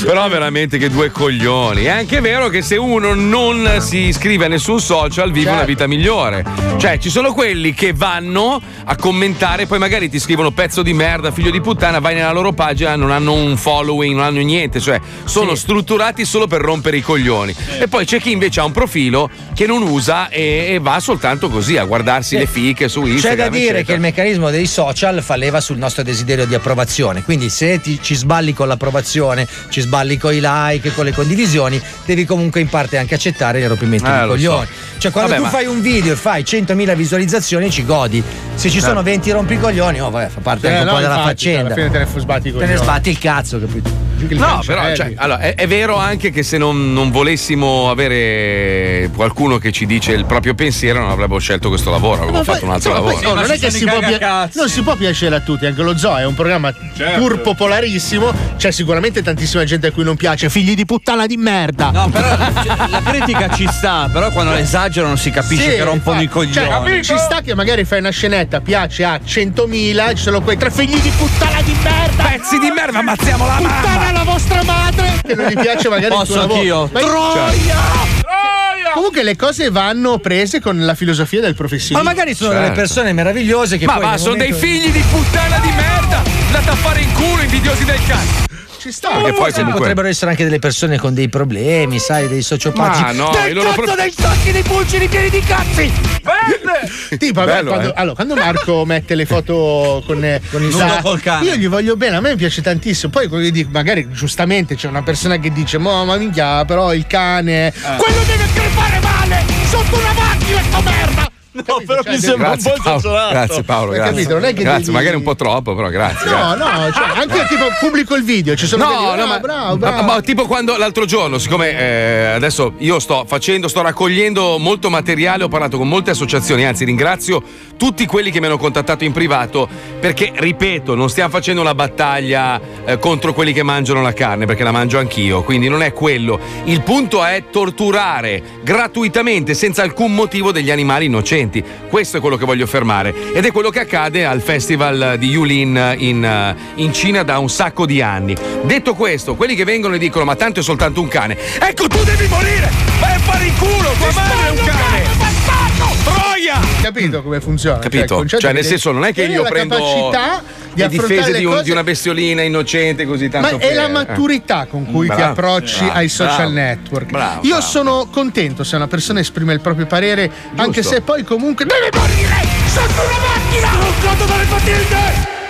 Però veramente che due coglioni. È anche vero che se uno non si iscrive a nessun social vive certo. una vita migliore. Cioè ci sono quelli che vanno a commentare, poi magari ti scrivono pezzo di merda, figlio di puttana, vai nella loro pagina, non hanno un following, non hanno niente, cioè sono sì. strutturati solo per rompere i coglioni. Sì. E poi c'è chi invece ha un profilo che non usa e, e va soltanto così a guardarsi sì. le fiche su Instagram. C'è da dire eccetera. Che il meccanismo dei social fa leva sul nostro desiderio di approvazione, quindi se ti, ci sballi con l'approvazione, ci sballi con i like, con le condivisioni, devi comunque in parte anche accettare il rompimento eh, di coglioni. So. Cioè quando vabbè, tu ma... fai un video e fai centomila visualizzazioni ci godi, se ci sono venti rompicoglioni oh vabbè, fa parte eh, anche no, un po' della infatti, faccenda. Alla fine te ne sbatti i coglioni. Te ne sbatti il cazzo, capito? No, però cioè, allora, è, è vero anche che se non, non volessimo avere qualcuno che ci dice il proprio pensiero non avremmo scelto questo lavoro, avremmo ma fatto poi, un altro lavoro. Poi, no, non è che si può pia- non si può piacere a tutti, anche lo zoo è un programma certo. pur popolarissimo, c'è sicuramente tantissima gente a cui non piace, figli di puttana di merda. No, però cioè, la critica ci sta, però quando esagerano si capisce sì, che rompono i coglioni. Cioè, ci sta che magari fai una scenetta, piace a centomila, ci sono quei tre figli di puttana di merda. Pezzi di merda, ammazziamo la mamma. La vostra madre che non gli piace magari posso il tuo anch'io ma... troia, troia comunque le cose vanno prese con la filosofia del professionista, ma magari sono certo. delle persone meravigliose che ma poi ma sono momento... dei figli di puttana di merda, andate a fare in culo, invidiosi del cazzo. Ci sta. E poi comunque... potrebbero essere anche delle persone con dei problemi, sai, dei sociopatici. Ma no, del il loro cazzo pro... dei sacchi, dei pulcini pieni di cazzi. Verde! Tipo, bello, quando, eh? Allora, quando Marco mette le foto con, con il sa, col cane. Io gli voglio bene, a me piace tantissimo. Poi magari giustamente c'è una persona che dice: "Ma minchia, però il cane, eh. quello deve crepare male sotto una macchina sto merda". No, capito? Però cioè, mi sembra un po' esagerato. Grazie Paolo, grazie. Capito? Non è che grazie, devi... magari un po' troppo, però grazie. No, grazie. No, cioè, anche io tipo pubblico il video, ci sono no, video, no, ma, bravo, bravo. Ma, ma tipo quando l'altro giorno, siccome eh, adesso io sto facendo, sto raccogliendo molto materiale, ho parlato con molte associazioni, anzi ringrazio tutti quelli che mi hanno contattato in privato, perché ripeto, non stiamo facendo una battaglia eh, contro quelli che mangiano la carne, perché la mangio anch'io, quindi non è quello. Il punto è torturare gratuitamente, senza alcun motivo, degli animali innocenti. Questo è quello che voglio fermare ed è quello che accade al festival di Yulin in, in Cina da un sacco di anni. Detto questo, quelli che vengono e dicono ma tanto è soltanto un cane, ecco tu devi morire, vai a fare in culo, tua madre è un cane, cane bastardo, troia. via! Capito come funziona? Capito? Cioè, cioè nel senso, non è che io prendo capacità di le difese le di, un, di una bestiolina innocente così tanto. Ma per... è la maturità con cui bravo, ti approcci bravo, ai social bravo, network. Bravo, io bravo, sono bravo. contento se una persona esprime il proprio parere, giusto, anche se poi comunque deve morire sotto una macchina! Non conto dalle fatilde!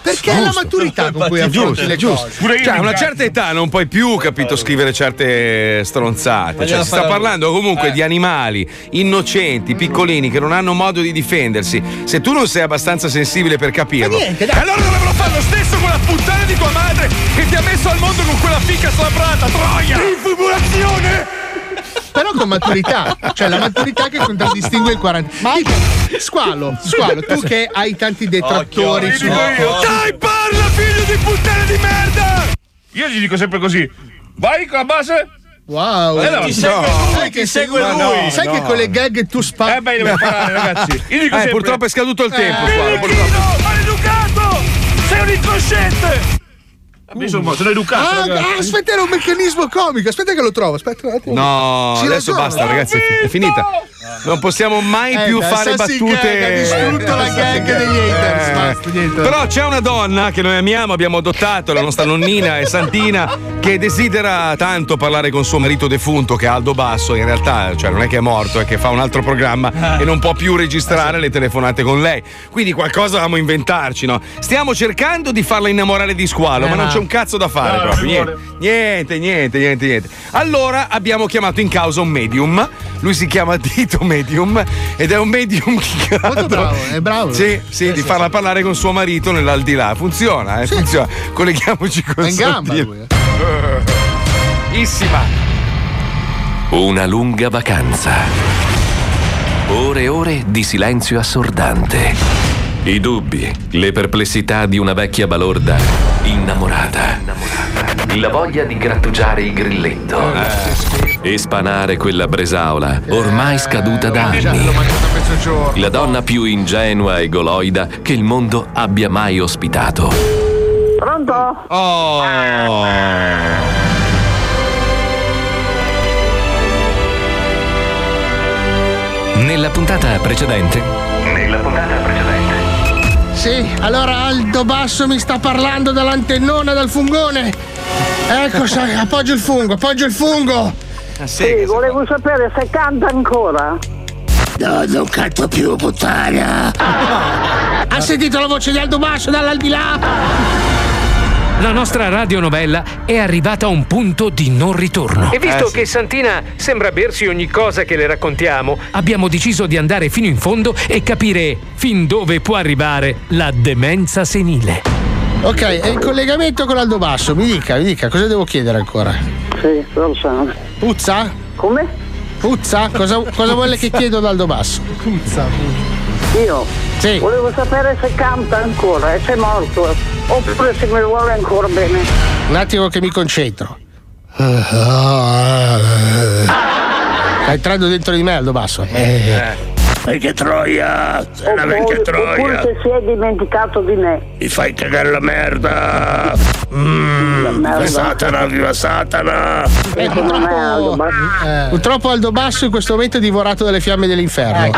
Perché giusto, è la maturità con cui affronti le cose. Cioè, a una certa età non puoi più, capito, scrivere certe stronzate. Cioè, si sta parlando comunque eh. di animali innocenti, piccolini, che non hanno modo di difendersi. Se tu non sei abbastanza sensibile per capirlo, niente, allora dovevano fare lo stesso con la puttana di tua madre che ti ha messo al mondo con quella fica slabrata, troia! Infibulazione! Però con maturità, cioè la maturità che contraddistingue il quaranta. Ma Squalo, Squalo, tu che hai tanti detrattori. Occhio, su... io. Dai, parla, figlio di puttana di merda! Io gli dico sempre così: vai con la base. Wow, eh no, ti segue no. Lui, ti segue lui. No, sai no. che con le gag tu spari. Eh, beh, devo parlare, ragazzi. Io dico eh, sempre... Purtroppo è scaduto il tempo. Eh, Squalo, purtroppo. Maleducato! Sei un incosciente! Uh, sono, sono educato. Ah, aspetta, era un meccanismo comico. Aspetta che lo trovo. Aspetta, no, ci adesso basta, ragazzi. È, è finita. Non possiamo mai eh, più fare battute. Ha distrutto eh, la gag degli haters. Eh. Basta, dietro. Però c'è una donna che noi amiamo, abbiamo adottato, la nostra nonnina e Santina, che desidera tanto parlare con suo marito defunto, che è Aldo Basso. In realtà, cioè, non è che è morto, è che fa un altro programma eh. e non può più registrare eh. le telefonate con lei. Quindi qualcosa dobbiamo inventarci, no? Stiamo cercando di farla innamorare di Squalo, eh, ma non c'è un cazzo da fare, no, proprio niente, niente, niente, niente, niente. Allora abbiamo chiamato in causa un medium. Lui si chiama Dito Medium ed è un medium che molto bravo, è bravo. Sì, sì, eh, di sì, farla sì. parlare con suo marito nell'aldilà. Funziona, eh, sì. funziona. Colleghiamoci con è in gamba lui. Issima. Una lunga vacanza. Ore e ore di silenzio assordante. I dubbi, le perplessità di una vecchia balorda innamorata, la voglia di grattugiare il grilletto eh. e spanare quella bresaola ormai scaduta da anni, la donna più ingenua e goloida che il mondo abbia mai ospitato. Pronto? Oh! Nella puntata precedente Nella puntata precedente sì, allora Aldo Basso mi sta parlando dall'antennona, dal fungone. Ecco, sai, appoggio il fungo, appoggio il fungo. Ah, sì, sì, volevo fa... sapere se canta ancora. No, non canto più, puttana. Ah, ha sentito la voce di Aldo Basso dall'aldilà? La nostra radionovella è arrivata a un punto di non ritorno. E visto eh, sì. che Santina sembra bersi ogni cosa che le raccontiamo, abbiamo deciso di andare fino in fondo e capire fin dove può arrivare la demenza senile. Ok, è in collegamento con Aldo Basso. Mi dica, mi dica, cosa devo chiedere ancora? Sì, lo so. Puzza? Come? Puzza? Cosa, cosa puzza. vuole che chiedo ad Aldo Basso? Puzza. Io? Sì. Volevo sapere se canta ancora e se è morto, oppure se mi vuole ancora bene. Un attimo che mi concentro. Sta entrando dentro di me Aldo Basso. Eh. Che troia! Sei una vecchia troia! Oppure se si è dimenticato di me. Mi fai cagare la merda! Mm, la merda. Viva Satana, viva Satana! Eh, purtroppo, Aldo eh. purtroppo Aldo Basso in questo momento è divorato dalle fiamme dell'inferno. Eh.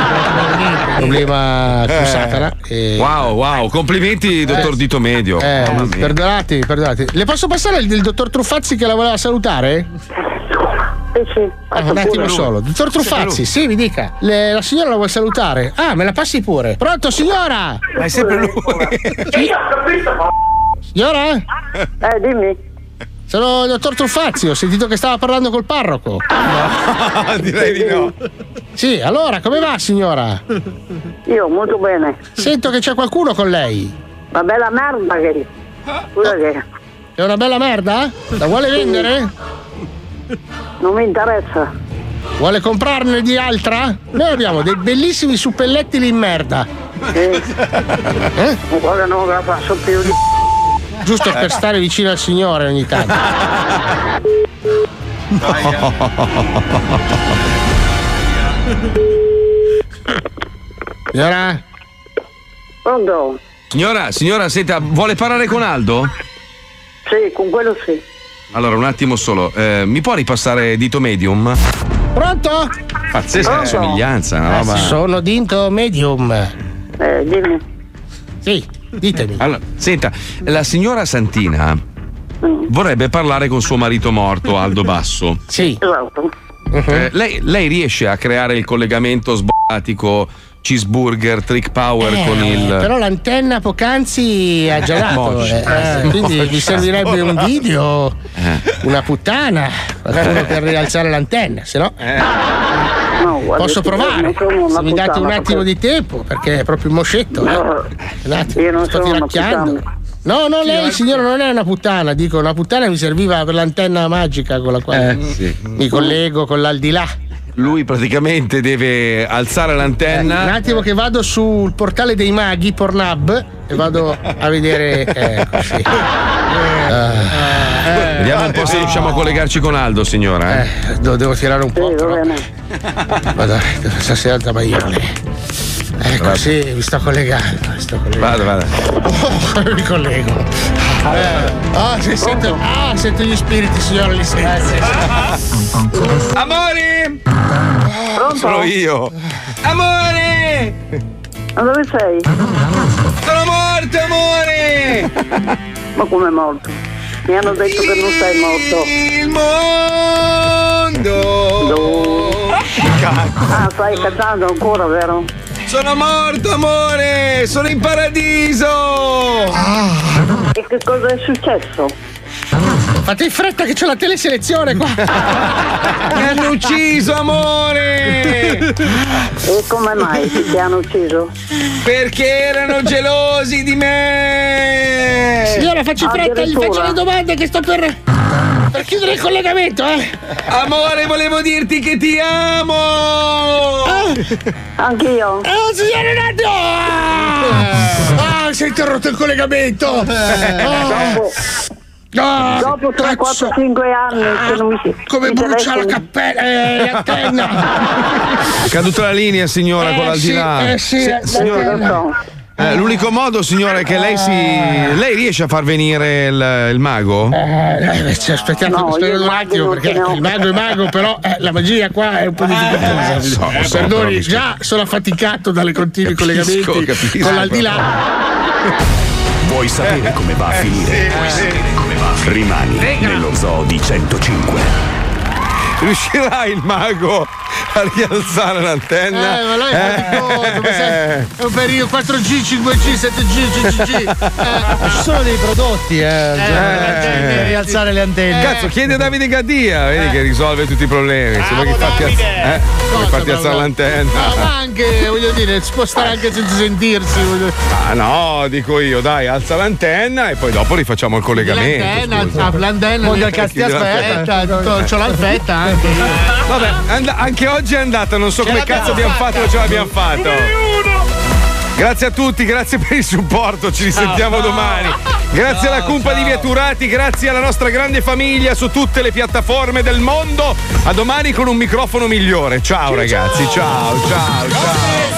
Problema eh. con Satana. E... Wow, wow, complimenti, dottor eh. Dito Medio. Eh, perdonati, perdonati. Le posso passare il, il dottor Truffazzi che la voleva salutare? Eh sì. Ah, un attimo solo, dottor Truffazzi, sì, mi dica. Le, la signora la vuole salutare. Ah, me la passi pure. Pronto, signora? Ma è sempre lui. Sì. Signora? Eh, dimmi. Sono il dottor Truffazzi, ho sentito che stava parlando col parroco. No, direi di no. Sì, allora, come va, signora? Io, molto bene. Sento che c'è qualcuno con lei. Una bella merda che... Scusa che... È una bella merda? La vuole vendere? Non mi interessa. Vuole comprarne di altra? Noi abbiamo dei bellissimi suppellettili in merda. Sì. Eh? Guarda, non la faccio più di... Giusto per stare vicino al signore ogni tanto. No. Signora? Pronto? Signora, signora, senta, vuole parlare con Aldo? Sì, con quello sì. Allora, un attimo solo, eh, mi può ripassare Dito Medium? Pronto? Pazzesca Pronto? somiglianza, una roba. Sono Dito Medium. Eh, dimmi. Sì, ditemi. Allora, senta, la signora Santina vorrebbe parlare con suo marito morto, Aldo Basso. Sì. Esatto. Uh-huh. Eh, lei, lei riesce a creare il collegamento sbatico cheeseburger trick power eh, con il però l'antenna poc'anzi ha gelato eh, eh, quindi vi servirebbe un video eh. una puttana qualcuno per rialzare l'antenna se no eh. no, posso provare se mi date un attimo di tempo perché è proprio un moscetto no, eh. io non sto tiracchiando. No, no, lei signora non è una puttana, dico, una puttana mi serviva per l'antenna magica con la quale eh, sì. mi collego con l'aldilà. Lui praticamente deve alzare l'antenna. Eh, un attimo che vado sul portale dei maghi, Pornhub, e vado a vedere. Eh, così. Eh, eh, Vediamo un po' se riusciamo a collegarci con Aldo, signora. Eh. Eh, devo tirare un po'. Vado, stasera alta maiale. Ecco, vado. Sì, mi sto collegando, mi sto collegando. Vado, vado. Oh, mi collego. Eh. Oh, se sento, ah, sento gli spiriti, signore, li sento. Eh, sì, sì. Amore! Pronto? Sono io. Amore! Ma dove sei? Sono morto, amore! Ma com'è morto? Mi hanno detto che non sei morto. Il mondo! No. Ah, stai cantando ancora, vero? Sono morto, amore! Sono in paradiso! Ah. E che cosa è successo? Fate in fretta che c'ho la teleselezione qua! Mi hanno ucciso, amore! E come mai ti hanno ucciso? Perché erano gelosi di me! Signora, facci fretta, gli faccio le domande che sto per... per chiudere il collegamento, eh! Amore, volevo dirti che ti amo! Ah. Anch'io. Oh, signore Nadio! Ah, oh, si è interrotto il collegamento! Oh. Dopo, oh, dopo tre, quattro, cinque anni ah, non mi, come mi brucia la cappella eh, l'antenna! È caduta la linea, signora, eh, con l'aldilà. Sì, eh, sì, sì, signora. Eh, l'unico modo, signora, è che lei si. Lei riesce a far venire il, il mago? Eh, cioè, aspettate, no, un attimo, perché no. Il mago è mago, però eh, la magia qua è un po' difficoltosa. Eh, so, eh, so, perdoni, però, già sono affaticato dalle continui capisco, collegamenti capisco, con l'aldilà. Vuoi sapere come va a finire? Eh, Vuoi sapere come va a finire? Rimani Venga. nello Zoo di centocinque. Riuscirà il mago a rialzare l'antenna? Eh, ma lei è un eh. è un periodo quattro G, cinque G, sette G, cinque G. Eh, ci sono dei prodotti eh, eh, per rialzare le antenne. Cazzo, chiedi a Davide Gaddia, vedi eh. che risolve tutti i problemi. Se vuoi farti, alz- eh, farti alzare l'antenna. No, ma anche, voglio dire, si può stare anche senza sentirsi. Ah no, dico io, dai, alza l'antenna e poi dopo rifacciamo il collegamento. L'antenna, ah, l'antenna, voglio il casti aspetta, c'ho l'alfetta. Vabbè, and- anche oggi è andata, non so ce come cazzo abbiamo fatta. fatto, ce l'abbiamo fatto. Grazie a tutti, grazie per il supporto, ci risentiamo ciao, domani. Grazie ciao, alla Cumpa di Viaturati, grazie alla nostra grande famiglia su tutte le piattaforme del mondo. A domani con un microfono migliore. Ciao ragazzi, ciao, ciao, ciao. ciao.